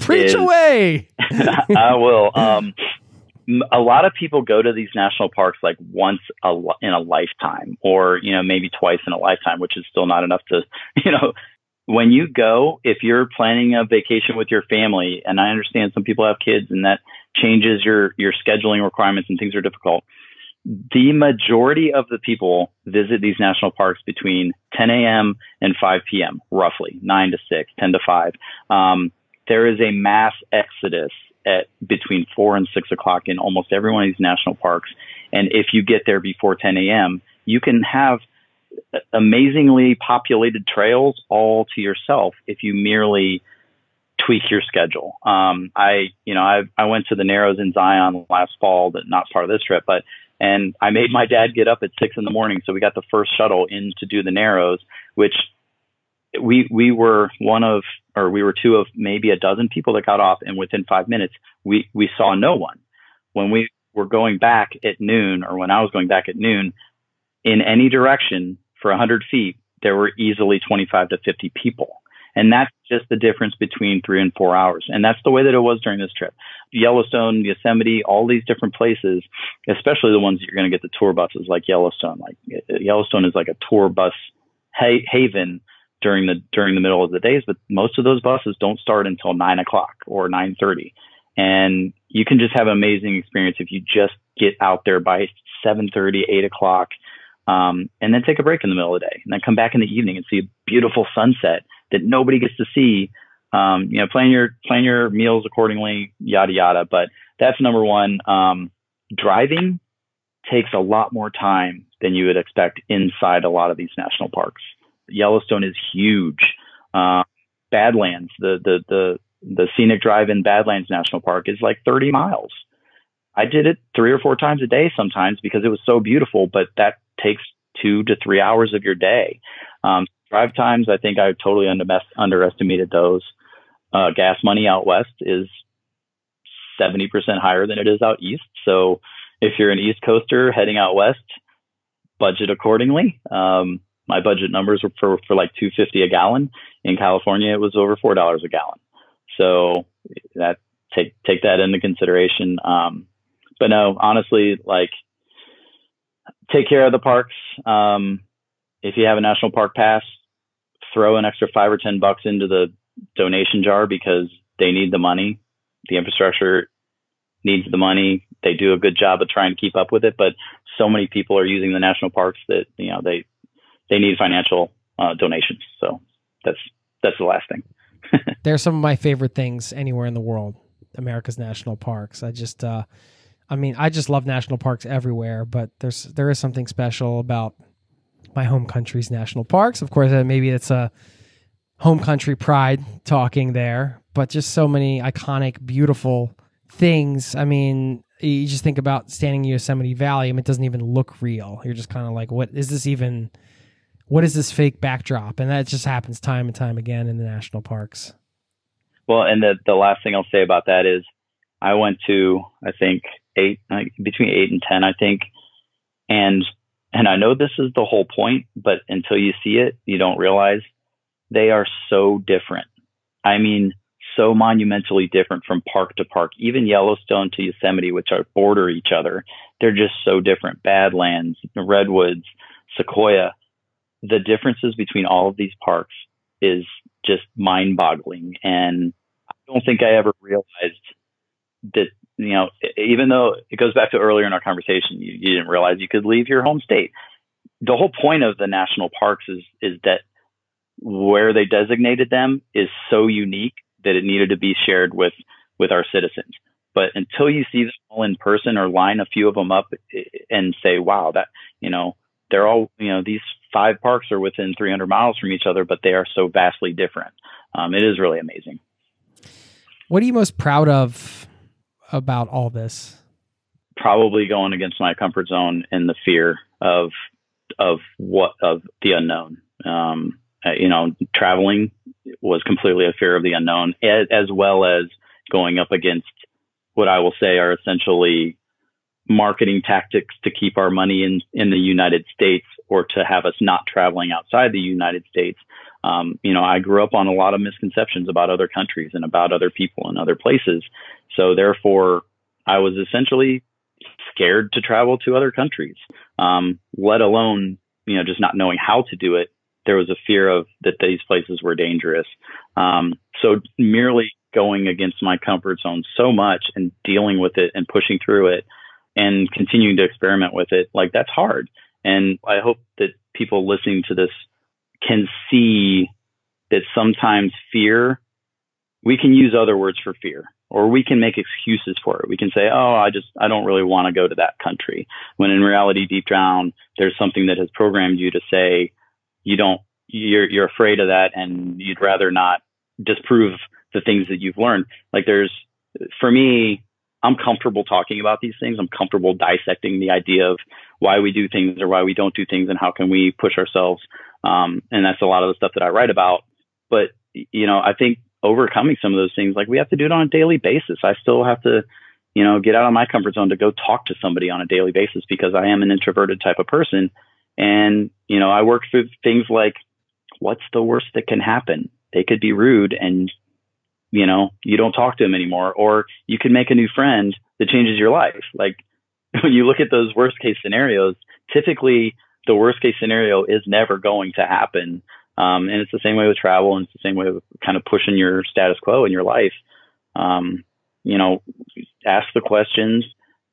Preach is, away. I will. Um, a lot of people go to these national parks like once a, in a lifetime, or, you know, maybe twice in a lifetime, which is still not enough to, you know, when you go, if you're planning a vacation with your family, and I understand some people have kids and that changes your, your scheduling requirements and things are difficult. The majority of the people visit these national parks between ten a.m. and five p.m., roughly, nine to six, ten to five. Um, there is a mass exodus at between four and six o'clock in almost every one of these national parks. And if you get there before ten a.m., you can have amazingly populated trails all to yourself if you merely tweak your schedule. Um, I, you know, I, I went to the Narrows in Zion last fall, but not part of this trip, but and I made my dad get up at six in the morning. So we got the first shuttle in to do the Narrows, which we, we were one of, or we were two of maybe a dozen people that got off. And within five minutes, we, we saw no one. When we were going back at noon, or when I was going back at noon, in any direction for a hundred feet, there were easily twenty-five to fifty people. And that's just the difference between three and four hours. And that's the way that it was during this trip. Yellowstone, Yosemite, all these different places, especially the ones that you're going to get the tour buses like Yellowstone. Like Yellowstone is like a tour bus ha- haven during the during the middle of the days. But most of those buses don't start until nine o'clock or nine thirty. And you can just have an amazing experience if you just get out there by seven thirty, eight o'clock, um, and then take a break in the middle of the day. And then come back in the evening and see a beautiful sunset that nobody gets to see. Um, you know, plan your plan your meals accordingly, yada yada. But that's number one. Um, driving takes a lot more time than you would expect inside a lot of these national parks. Yellowstone is huge. Uh, Badlands, the the the the scenic drive in Badlands National Park is like thirty miles. I did it three or four times a day sometimes because it was so beautiful. But that takes two to three hours of your day. Um, drive times, I think I totally under- underestimated those. Uh, gas money out west is seventy percent higher than it is out east. So if you're an East Coaster heading out west, budget accordingly. Um, my budget numbers were for, for like two dollars and fifty cents a gallon. In California, it was over four dollars a gallon. So that take take that into consideration. Um, but no, honestly, like take care of the parks. Um, if you have a national park pass, throw an extra five or ten bucks into the donation jar because they need the money. The infrastructure needs the money. They do a good job of trying to keep up with it, but so many people are using the national parks that, you know, they they need financial uh, donations. So that's that's the last thing. They're some of my favorite things anywhere in the world. America's national parks. I just, uh, I mean, I just love national parks everywhere, but there's there is something special about my home country's national parks. Of course, maybe it's a home country pride talking there, but just so many iconic, beautiful things. I mean, you just think about standing in Yosemite Valley, I mean, it doesn't even look real. You're just kind of like, what is this even, what is this fake backdrop? And that just happens time and time again in the national parks. Well, and the, the last thing I'll say about that is I went to, I think eight, between eight and ten, I think. And And I know this is the whole point, but until you see it, you don't realize they are so different. I mean, so monumentally different from park to park, even Yellowstone to Yosemite, which are border each other. They're just so different. Badlands, Redwoods, Sequoia. The differences between all of these parks is just mind boggling. And I don't think I ever realized that. You know, even though it goes back to earlier in our conversation, you, you didn't realize you could leave your home state. The whole point of the national parks is is that where they designated them is so unique that it needed to be shared with with our citizens. But until you see them all in person or line a few of them up and say, wow, that, you know, they're all, you know, these five parks are within three hundred miles from each other, but they are so vastly different. Um, it is really amazing. What are you most proud of about all this? probably going against my comfort zone and the fear of of what of the unknown. Um, you know, traveling was completely a fear of the unknown, as, as well as going up against what I will say are essentially marketing tactics to keep our money in, in the United States or to have us not traveling outside the United States. Um, you know, I grew up on a lot of misconceptions about other countries and about other people and other places. So therefore, I was essentially scared to travel to other countries, um, let alone, you know, just not knowing how to do it. There was a fear of that these places were dangerous. Um, so merely going against my comfort zone so much and dealing with it and pushing through it and continuing to experiment with it, like, that's hard. And I hope that people listening to this can see that sometimes fear, we can use other words for fear, or we can make excuses for it. We can say, oh, I just, I don't really want to go to that country. When in reality, deep down, there's something that has programmed you to say, you don't, you're, you're afraid of that, and you'd rather not disprove the things that you've learned. Like, there's, for me, I'm comfortable talking about these things. I'm comfortable dissecting the idea of why we do things or why we don't do things and how can we push ourselves. Um, and that's a lot of the stuff that I write about. But, you know, I think overcoming some of those things, like, we have to do it on a daily basis. I still have to, you know, get out of my comfort zone to go talk to somebody on a daily basis, because I am an introverted type of person. And, you know, I work through things like, what's the worst that can happen? They could be rude and, you know, you don't talk to them anymore, or you can make a new friend that changes your life. Like, when you look at those worst case scenarios, typically the worst case scenario is never going to happen. Um, and it's the same way with travel, and it's the same way with kind of pushing your status quo in your life. Um, you know, ask the questions,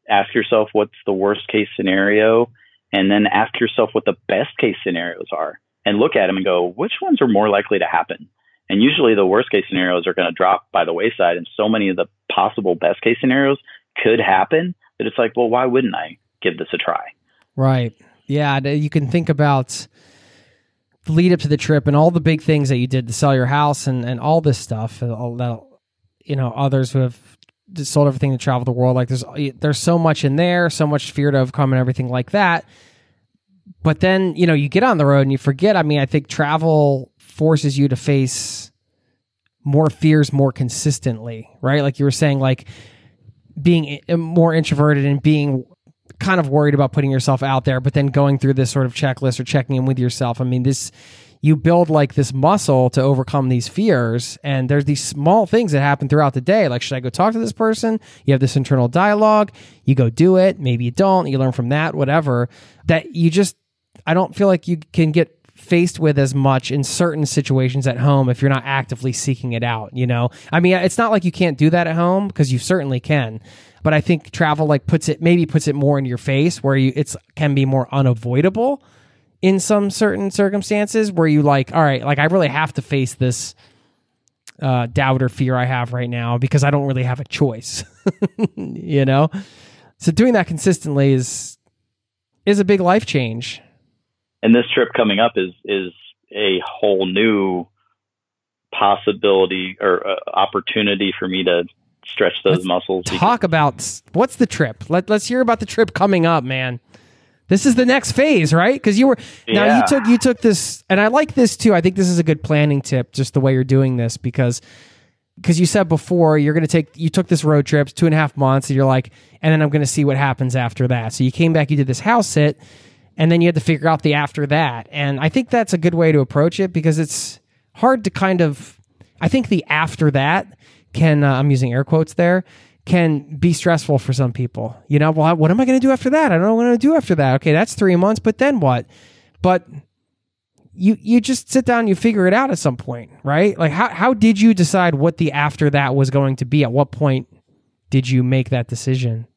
ask yourself what's the worst case scenario, and then ask yourself what the best case scenarios are, and look at them and go, which ones are more likely to happen? And usually the worst case scenarios are going to drop by the wayside. And so many of the possible best case scenarios could happen that it's like, well, why wouldn't I give this a try? Right. Yeah. You can think about the lead up to the trip and all the big things that you did to sell your house and, and all this stuff. All that, you know, others who have sold everything to travel the world. Like, there's there's so much in there, so much fear to overcome and everything like that. But then, you know, you get on the road and you forget. I mean, I think travel forces you to face more fears more consistently, right? Like you were saying, like being more introverted and being kind of worried about putting yourself out there, but then going through this sort of checklist or checking in with yourself. I mean, this, you build like this muscle to overcome these fears. And there's these small things that happen throughout the day. Like, should I go talk to this person? You have this internal dialogue, you go do it. Maybe you don't, you learn from that, whatever, that you just, I don't feel like you can get faced with as much in certain situations at home if you're not actively seeking it out, you know? I mean, it's not like you can't do that at home, because you certainly can. But I think travel like puts it, maybe puts it more in your face, where you, it's can be more unavoidable in some certain circumstances, where you like, all right, like I really have to face this uh, doubt or fear I have right now, because I don't really have a choice, you know? So doing that consistently is is a big life change. And this trip coming up is is a whole new possibility or uh, opportunity for me to stretch those let's muscles. Talk about what's the trip. Let, let's hear about the trip coming up, man. This is the next phase, right? Because you were yeah. now you took you took this, and I like this too. I think this is a good planning tip, just the way you're doing this, because because you said before you're going to take you took this road trip two and a half months, and you're like, and then I'm going to see what happens after that. So you came back, you did this house sit. And then you had to figure out the after that. And I think that's a good way to approach it, because it's hard to kind of, I think the after that can, uh, I'm using air quotes there, can be stressful for some people. You know, well, what am I going to do after that? I don't know what I'm going to do after that. Okay, that's three months, but then what? But you you just sit down and you figure it out at some point, right? Like how how did you decide what the after that was going to be? At what point did you make that decision?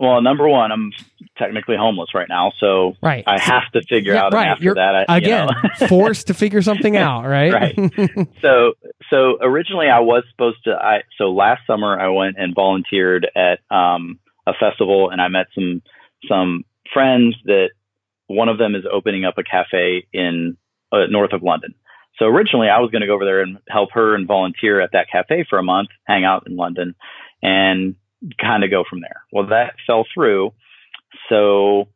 Well, number one, I'm technically homeless right now, so right. I have to figure yeah, out right. after You're, that. I, again, you know. Forced to figure something out, right? Right. So, so originally I was supposed to. I so last summer I went and volunteered at um, a festival, and I met some some friends that one of them is opening up a cafe in uh, north of London. So originally I was going to go over there and help her and volunteer at that cafe for a month, hang out in London, and kind of go from there. Well, that fell through. So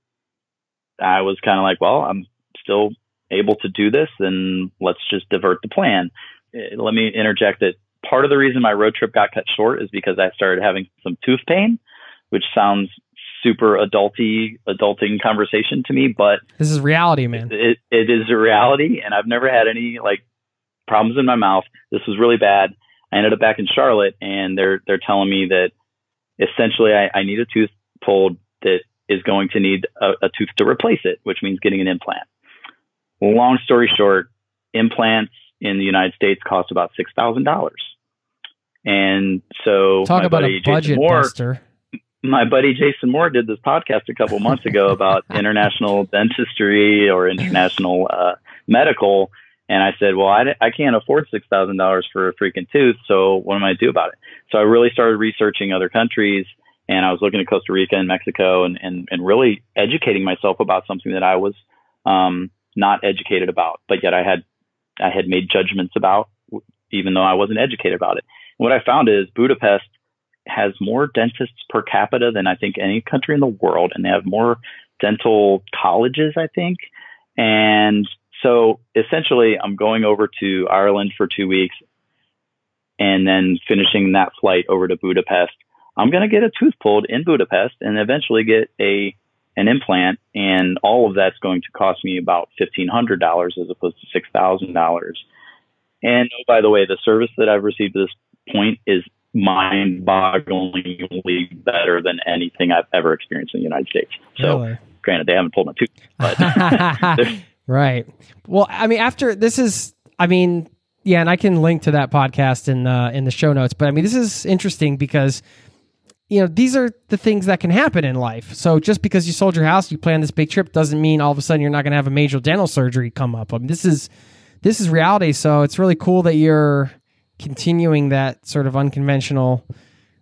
I was kind of like, well, I'm still able to do this, and let's just divert the plan. Let me interject that part of the reason my road trip got cut short is because I started having some tooth pain, which sounds super adulty, adulting conversation to me, but this is reality, man. It, it is a reality. And I've never had any like problems in my mouth. This was really bad. I ended up back in Charlotte, and they're, they're telling me that essentially I, I need a tooth pulled that is going to need a, a tooth to replace it, which means getting an implant. Long story short, implants in the United States cost about six thousand dollars. And so talk about a budget buster. My buddy Jason Moore did this podcast a couple months ago about international dentistry or international uh, medical. And I said, well, I, I can't afford six thousand dollars for a freaking tooth. So what am I going to do about it? So I really started researching other countries, and I was looking at Costa Rica and Mexico, and, and, and really educating myself about something that I was um, not educated about, but yet I had, I had made judgments about, even though I wasn't educated about it. And what I found is Budapest has more dentists per capita than I think any country in the world. And they have more dental colleges, I think. And so essentially I'm going over to Ireland for two weeks and then finishing that flight over to Budapest. I'm going to get a tooth pulled in Budapest and eventually get a, an implant. And all of that's going to cost me about fifteen hundred dollars as opposed to six thousand dollars. And oh, by the way, the service that I've received at this point is mind-bogglingly better than anything I've ever experienced in the United States. So, really? Granted, they haven't pulled my tooth, but right. Well, I mean, after this is, I mean, yeah, and I can link to that podcast in uh, in the show notes. But I mean, this is interesting because, you know, these are the things that can happen in life. So just because you sold your house, you plan this big trip, doesn't mean all of a sudden you're not going to have a major dental surgery come up. I mean, this is this is reality. So it's really cool that you're continuing that sort of unconventional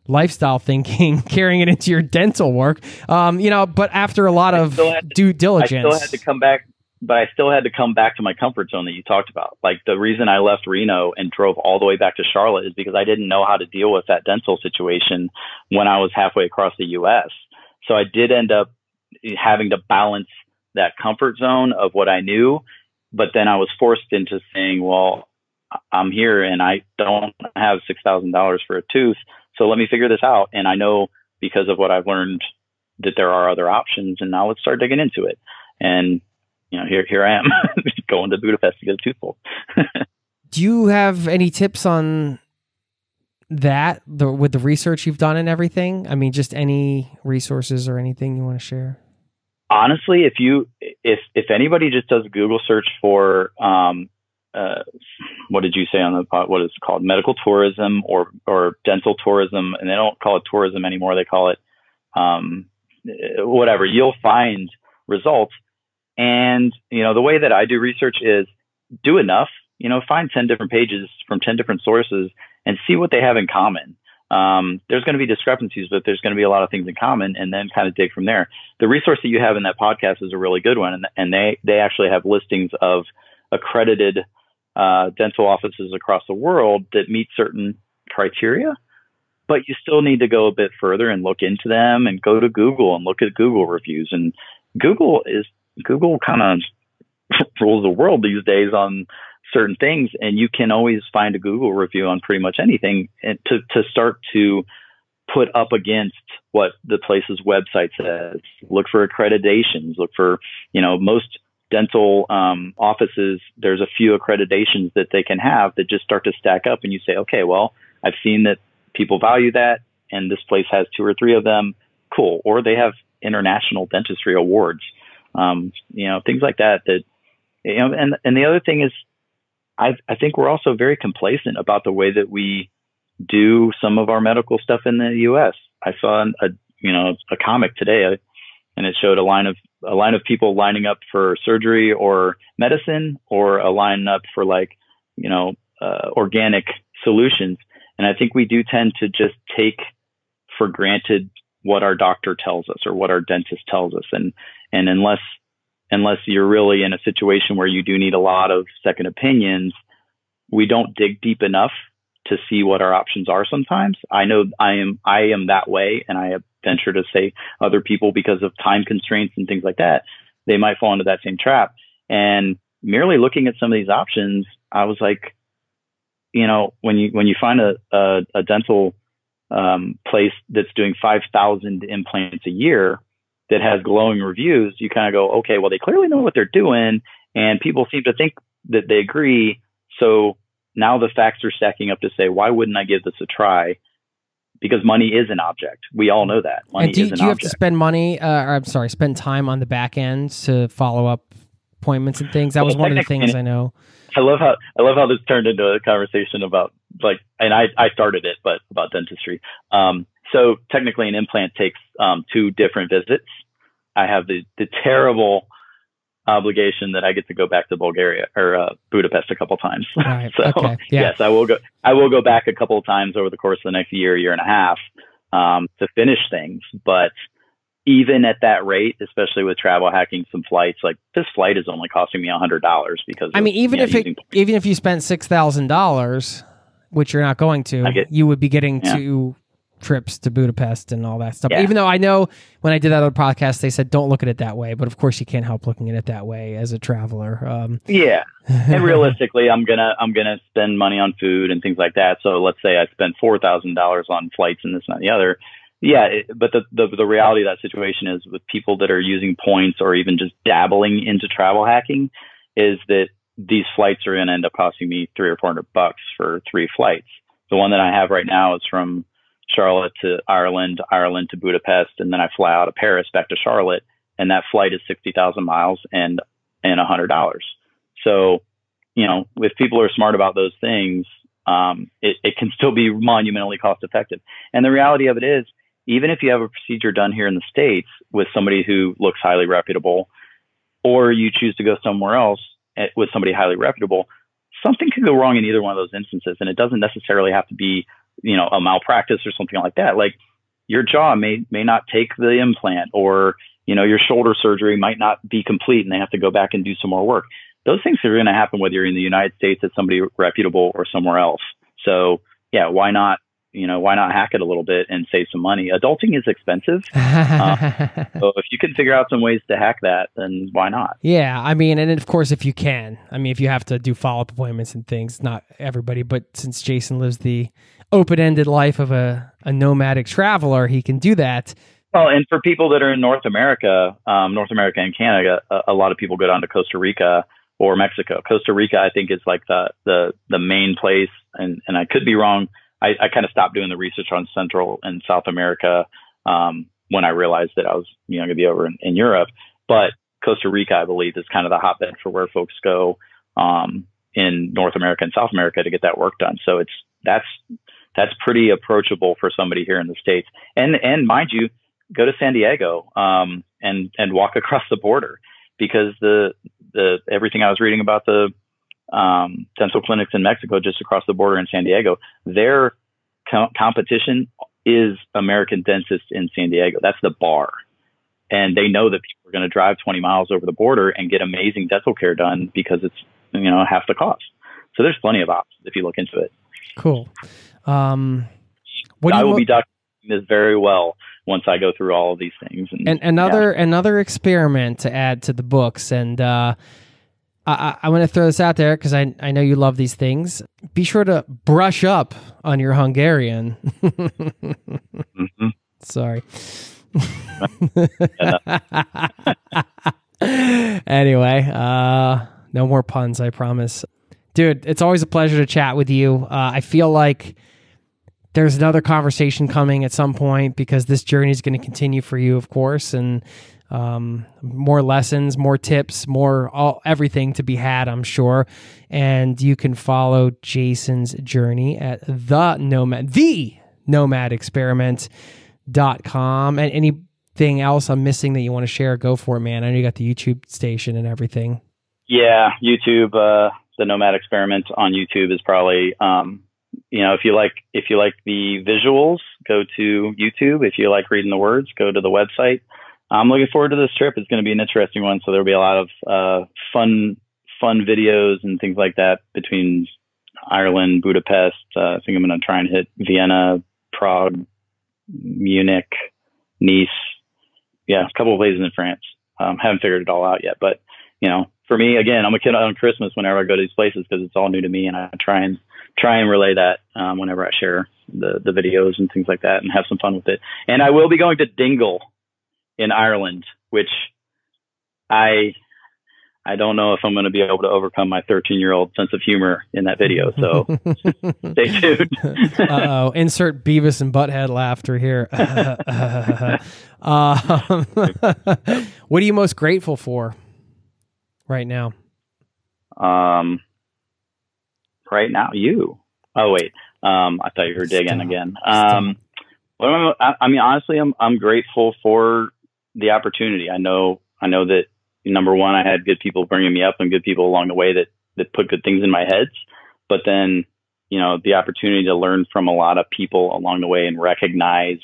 lifestyle thinking, carrying it into your dental work, um, you know, but after a lot of to, due diligence. I still had to come back, but I still had to come back to my comfort zone that you talked about. Like the reason I left Reno and drove all the way back to Charlotte is because I didn't know how to deal with that dental situation when I was halfway across the U S. So I did end up having to balance that comfort zone of what I knew, but then I was forced into saying, well, I'm here and I don't have six thousand dollars for a tooth. So let me figure this out. And I know because of what I've learned that there are other options, and now let's start digging into it. And, you know, here, here I am going to Budapest to get a tooth pulled. Do you have any tips on that the, with the research you've done and everything? I mean, just any resources or anything you want to share? Honestly, if you, if, if anybody just does a Google search for, um, Uh, what did you say on the pod? What is it called? Medical tourism or, or dental tourism. And they don't call it tourism anymore. They call it, um, whatever. You'll find results. And, you know, the way that I do research is do enough, you know, find ten different pages from ten different sources and see what they have in common. Um, there's going to be discrepancies, but there's going to be a lot of things in common, and then kind of dig from there. The resource that you have in that podcast is a really good one. And, and they, they actually have listings of accredited Uh, dental offices across the world that meet certain criteria, but you still need to go a bit further and look into them and go to Google and look at Google reviews. And Google is Google kind of rules the world these days on certain things. And you can always find a Google review on pretty much anything, and to, to start to put up against what the place's website says. Look for accreditations, look for, you know, most dental um, offices, there's a few accreditations that they can have that just start to stack up, and you say, okay, well, I've seen that people value that, and this place has two or three of them. Cool. Or they have international dentistry awards, um, you know, things like that, that, you know, and, and the other thing is, I, I think we're also very complacent about the way that we do some of our medical stuff in the U S. I saw a, you know, a comic today, and it showed a line of, a line of people lining up for surgery or medicine, or a line up for like, you know, uh, organic solutions. And I think we do tend to just take for granted what our doctor tells us or what our dentist tells us. And, and unless, unless you're really in a situation where you do need a lot of second opinions, we don't dig deep enough to see what our options are sometimes. I know I am, I am that way. And I venture to say other people, because of time constraints and things like that, they might fall into that same trap. And merely looking at some of these options, I was like, you know, when you, when you find a, a, a dental um, place that's doing five thousand implants a year that has glowing reviews, you kind of go, okay, well, they clearly know what they're doing and people seem to think that they agree. So now the facts are stacking up to say, why wouldn't I give this a try? Because money is an object. We all know that. Money and do, is an do you object. Have to spend money, uh, or I'm sorry, spend time on the back end to follow up appointments and things? That well, was one of the things I know. I love how I love how this turned into a conversation about, like, and I, I started it, but about dentistry. Um, so technically an implant takes um, two different visits. I have the, the terrible obligation that I get to go back to Bulgaria or uh, Budapest a couple times. Right. so okay. yeah. yes, I will go. I will go back a couple of times over the course of the next year, year and a half um, to finish things. But even at that rate, especially with travel hacking, some flights, like this flight is only costing me a hundred dollars because I of, mean, even you know, if it, even if you spent six thousand dollars, which you're not going to, get, you would be getting yeah. two trips to Budapest and all that stuff. Yeah. Even though I know when I did that other podcast, they said, don't look at it that way. But of course you can't help looking at it that way as a traveler. Um, yeah. And realistically, I'm going to, I'm going to spend money on food and things like that. So let's say I spend four thousand dollars on flights and this and the other. Yeah. It, but the, the, the reality of that situation is with people that are using points or even just dabbling into travel hacking is that these flights are going to end up costing me three or four hundred bucks for three flights. The one that I have right now is from Charlotte to Ireland, Ireland to Budapest, and then I fly out of Paris back to Charlotte, and that flight is sixty thousand miles and and one hundred dollars. So, you know, if people are smart about those things, um, it, it can still be monumentally cost effective. And the reality of it is, even if you have a procedure done here in the States with somebody who looks highly reputable, or you choose to go somewhere else with somebody highly reputable, something could go wrong in either one of those instances, and it doesn't necessarily have to be, you know, a malpractice or something like that. Like your jaw may, may not take the implant, or, you know, your shoulder surgery might not be complete and they have to go back and do some more work. Those things are going to happen whether you're in the United States at somebody reputable or somewhere else. So yeah, why not, you know, why not hack it a little bit and save some money? Adulting is expensive. uh, so if you can figure out some ways to hack that, then why not? Yeah. I mean, and of course, if you can, I mean, if you have to do follow-up appointments and things, not everybody, but since Jason lives the open-ended life of a, a nomadic traveler, he can do that. Well, and for people that are in North America, um, North America and Canada, a, a lot of people go down to Costa Rica or Mexico. Costa Rica, I think, is like the the, the main place, and, and I could be wrong. I, I kind of stopped doing the research on Central and South America um, when I realized that I was, you know, going to be over in, in Europe. But Costa Rica, I believe, is kind of the hotbed for where folks go um, in North America and South America to get that work done. So it's that's that's pretty approachable for somebody here in the States. And and mind you, go to San Diego um, and and walk across the border, because the the everything I was reading about the Um, dental clinics in Mexico, just across the border in San Diego, their co- competition is American dentists in San Diego. That's the bar. And they know that people are going to drive twenty miles over the border and get amazing dental care done because it's, you know, half the cost. So there's plenty of options if you look into it. Cool. Um, what do you I will lo- be documenting this very well once I go through all of these things. And, and another, yeah. another experiment to add to the books. And, uh, I, I want to throw this out there because I, I know you love these things. Be sure to brush up on your Hungarian. mm-hmm. Sorry. Anyway, uh, no more puns, I promise. Dude, it's always a pleasure to chat with you. Uh, I feel like there's another conversation coming at some point because this journey is going to continue for you, of course, and Um, more lessons, more tips, more all everything to be had, I'm sure. And you can follow Jason's journey at the nomad, the nomad experiment dot com. And anything else I'm missing that you want to share, go for it, man. I know you got the YouTube station and everything. Yeah, YouTube, uh, the Nomad Experiment on YouTube is probably, um, you know, if you like, if you like the visuals, go to YouTube. If you like reading the words, go to the website. I'm looking forward to this trip. It's going to be an interesting one. So there'll be a lot of uh, fun, fun videos and things like that between Ireland, Budapest. Uh, I think I'm going to try and hit Vienna, Prague, Munich, Nice. Yeah, a couple of places in France. Um, haven't figured it all out yet, but you know, for me, again, I'm a kid on Christmas whenever I go to these places because it's all new to me, and I try and try and relay that um, whenever I share the the videos and things like that, and have some fun with it. And I will be going to Dingle in Ireland, which I. I don't know if I'm going to be able to overcome my thirteen-year-old sense of humor in that video, so stay tuned. Uh-oh, insert Beavis and Butthead laughter here. Uh, uh, uh, um, what are you most grateful for right now? Um, right now, you. Oh, wait. Um, I thought you were digging Stop. again. Um, what am I, I mean, honestly, I'm I'm grateful for the opportunity. I know. I know that. Number one, I had good people bringing me up and good people along the way that, that put good things in my heads. But then, you know, the opportunity to learn from a lot of people along the way and recognize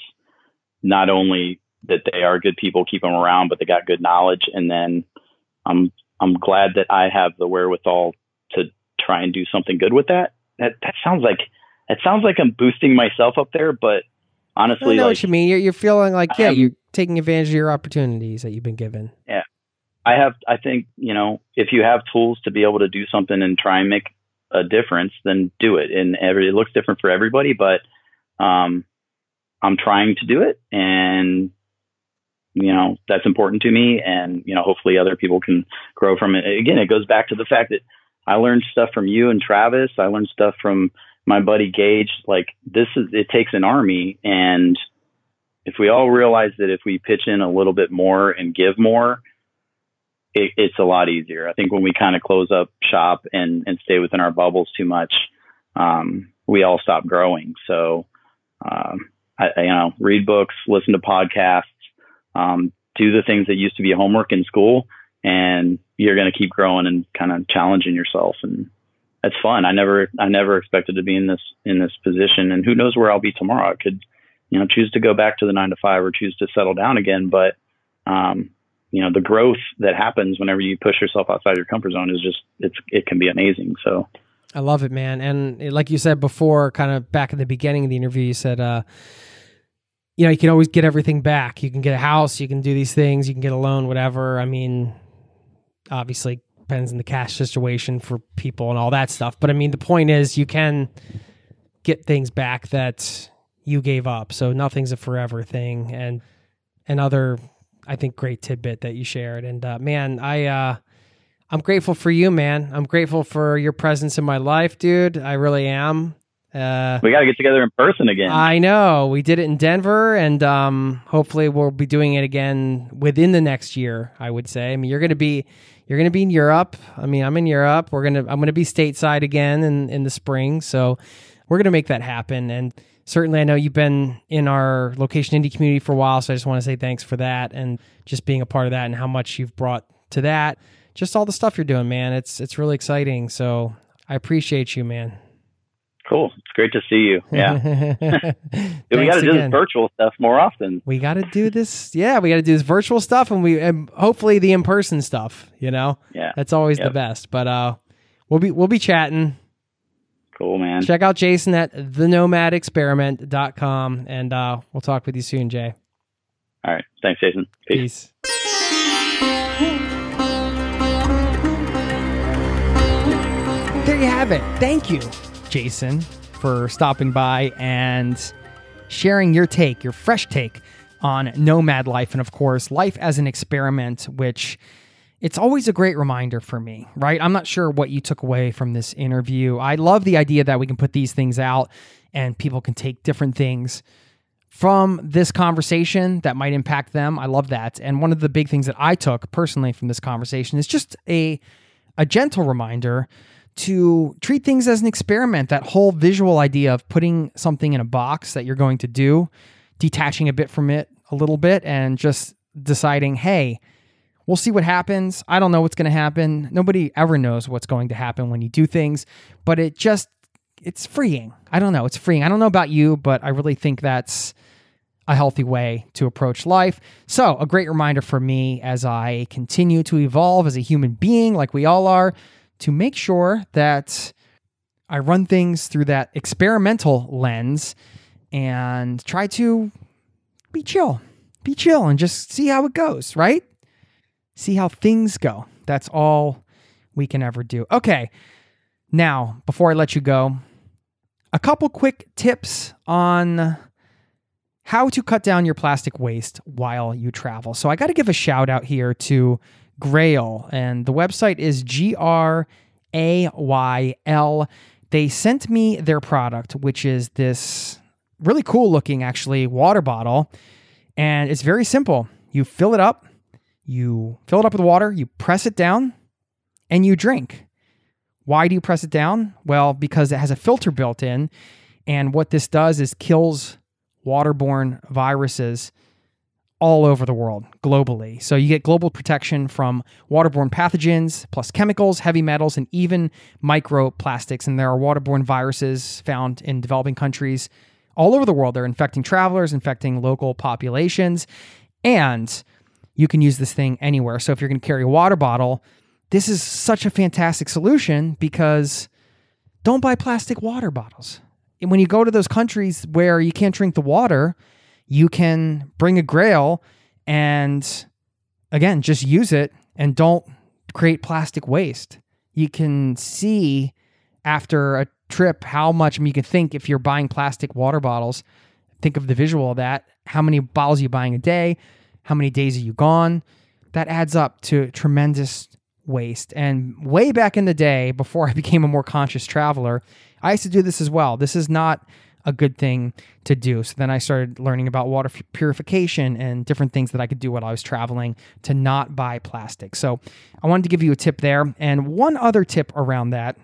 not only that they are good people, keep them around, but they got good knowledge. And then I'm, I'm glad that I have the wherewithal to try and do something good with that. That, that sounds like, that sounds like I'm boosting myself up there, but honestly, I know, like, what you mean. You're, you're feeling like, yeah, I'm, you're taking advantage of your opportunities that you've been given. Yeah. I have, I think, you know, if you have tools to be able to do something and try and make a difference, then do it. And every, it looks different for everybody, but, um, I'm trying to do it, and, you know, that's important to me. And, you know, hopefully other people can grow from it. Again, it goes back to the fact that I learned stuff from you and Travis. I learned stuff from my buddy Gage. Like, this is, it takes an army. And if we all realize that if we pitch in a little bit more and give more, it's a lot easier. I think when we kind of close up shop and, and stay within our bubbles too much, um, we all stop growing. So, um, I, I, you know, read books, listen to podcasts, um, do the things that used to be homework in school, and you're going to keep growing and kind of challenging yourself. And that's fun. I never, I never expected to be in this, in this position, and who knows where I'll be tomorrow. I could, you know, choose to go back to the nine to five or choose to settle down again. But, um, you know, the growth that happens whenever you push yourself outside your comfort zone is just, it's, it can be amazing. So I love it, man. And like you said before, kind of back in the beginning of the interview, you said, uh, you know, you can always get everything back. You can get a house, you can do these things, you can get a loan, whatever. I mean, obviously depends on the cash situation for people and all that stuff. But I mean, the point is you can get things back that you gave up. So nothing's a forever thing. And, and other, I think, great tidbit that you shared. And uh, man, I, uh, I'm grateful for you, man. I'm grateful for your presence in my life, dude. I really am. Uh, we got to get together in person again. I know. We did it in Denver, and um, hopefully we'll be doing it again within the next year, I would say. I mean, you're going to be, you're going to be in Europe. I mean, I'm in Europe. We're going to, I'm going to be stateside again in, in the spring. So we're going to make that happen. And certainly, I know you've been in our Location Indie community for a while, so I just want to say thanks for that and just being a part of that and how much you've brought to that. Just all the stuff you're doing, man. It's it's really exciting. So I appreciate you, man. Cool. It's great to see you. Yeah. We got to do this virtual stuff more often. We got to do this. Yeah, we got to do this virtual stuff, and we and hopefully the in-person stuff, you know? Yeah. That's always yep. the best. But uh, we'll be we'll be chatting. Cool, man. Check out Jason at the nomad experiment dot com, and uh, we'll talk with you soon, Jay. All right. Thanks, Jason. Peace. Peace. There you have it. Thank you, Jason, for stopping by and sharing your take, your fresh take on nomad life, and, of course, life as an experiment, which... it's always a great reminder for me, right? I'm not sure what you took away from this interview. I love the idea that we can put these things out and people can take different things from this conversation that might impact them. I love that. And one of the big things that I took personally from this conversation is just a, a gentle reminder to treat things as an experiment. That whole visual idea of putting something in a box that you're going to do, detaching a bit from it a little bit, and just deciding, hey, we'll see what happens. I don't know what's going to happen. Nobody ever knows what's going to happen when you do things, but it just, it's freeing. I don't know. It's freeing. I don't know about you, but I really think that's a healthy way to approach life. So a great reminder for me as I continue to evolve as a human being, like we all are, to make sure that I run things through that experimental lens and try to be chill, be chill and just see how it goes, right? See how things go. That's all we can ever do. Okay. Now, before I let you go, a couple quick tips on how to cut down your plastic waste while you travel. So I got to give a shout out here to Grail, and the website is G R A Y L. They sent me their product, which is this really cool looking, actually, water bottle. And it's very simple. You fill it up, you fill it up with water, you press it down, and you drink. Why do you press it down? Well, because it has a filter built in. And what this does is kills waterborne viruses all over the world, globally. So you get global protection from waterborne pathogens, plus chemicals, heavy metals, and even microplastics. And there are waterborne viruses found in developing countries all over the world. They're infecting travelers, infecting local populations, and you can use this thing anywhere. So if you're going to carry a water bottle, this is such a fantastic solution, because don't buy plastic water bottles. And when you go to those countries where you can't drink the water, you can bring a Grail and, again, just use it and don't create plastic waste. You can see after a trip how much, I mean, you can think if you're buying plastic water bottles, think of the visual of that, how many bottles are you buying a day, how many days are you gone. That adds up to tremendous waste. And way back in the day, before I became a more conscious traveler, I used to do this as well. This is not a good thing to do. So then I started learning about water purification and different things that I could do while I was traveling to not buy plastic. So I wanted to give you a tip there. And one other tip around that,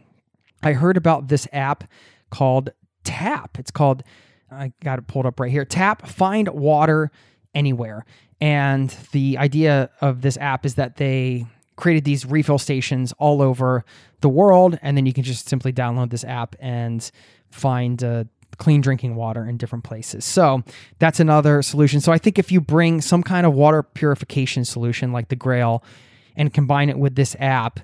I heard about this app called Tap. It's called, I got it pulled up right here, Tap, Find Water Anywhere. And the idea of this app is that they created these refill stations all over the world, and then you can just simply download this app and find uh, clean drinking water in different places. So that's another solution. So I think if you bring some kind of water purification solution like the Grail and combine it with this app,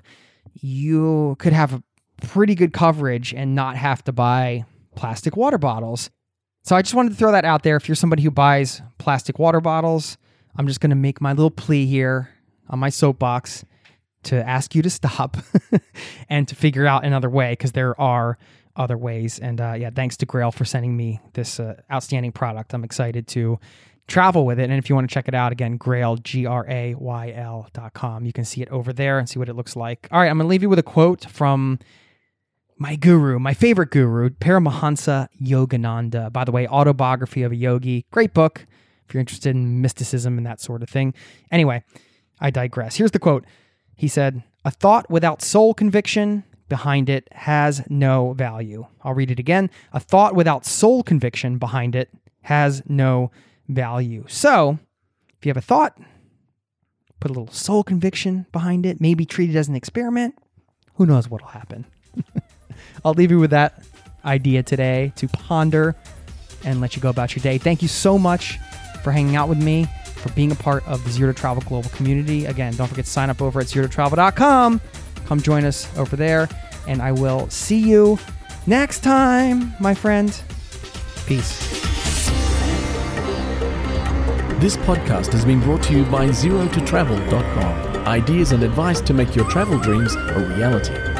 you could have a pretty good coverage and not have to buy plastic water bottles. So I just wanted to throw that out there. If you're somebody who buys plastic water bottles, I'm just going to make my little plea here on my soapbox to ask you to stop and to figure out another way, because there are other ways. And uh, yeah, thanks to Grail for sending me this uh, outstanding product. I'm excited to travel with it. And if you want to check it out, again, Grail, G R A Y L dot com. You can see it over there and see what it looks like. All right, I'm going to leave you with a quote from my guru, my favorite guru, Paramahansa Yogananda. By the way, Autobiography of a Yogi. Great book if you're interested in mysticism and that sort of thing. Anyway, I digress. Here's the quote. He said, "A thought without soul conviction behind it has no value." I'll read it again. "A thought without soul conviction behind it has no value." So if you have a thought, put a little soul conviction behind it, maybe treat it as an experiment. Who knows what'll happen? I'll leave you with that idea today to ponder and let you go about your day. Thank you so much for hanging out with me, for being a part of the Zero to Travel global community. Again, don't forget to sign up over at zero to travel dot com. Come join us over there, and I will see you next time, my friend. Peace. This podcast has been brought to you by zero to travel dot com. Ideas and advice to make your travel dreams a reality.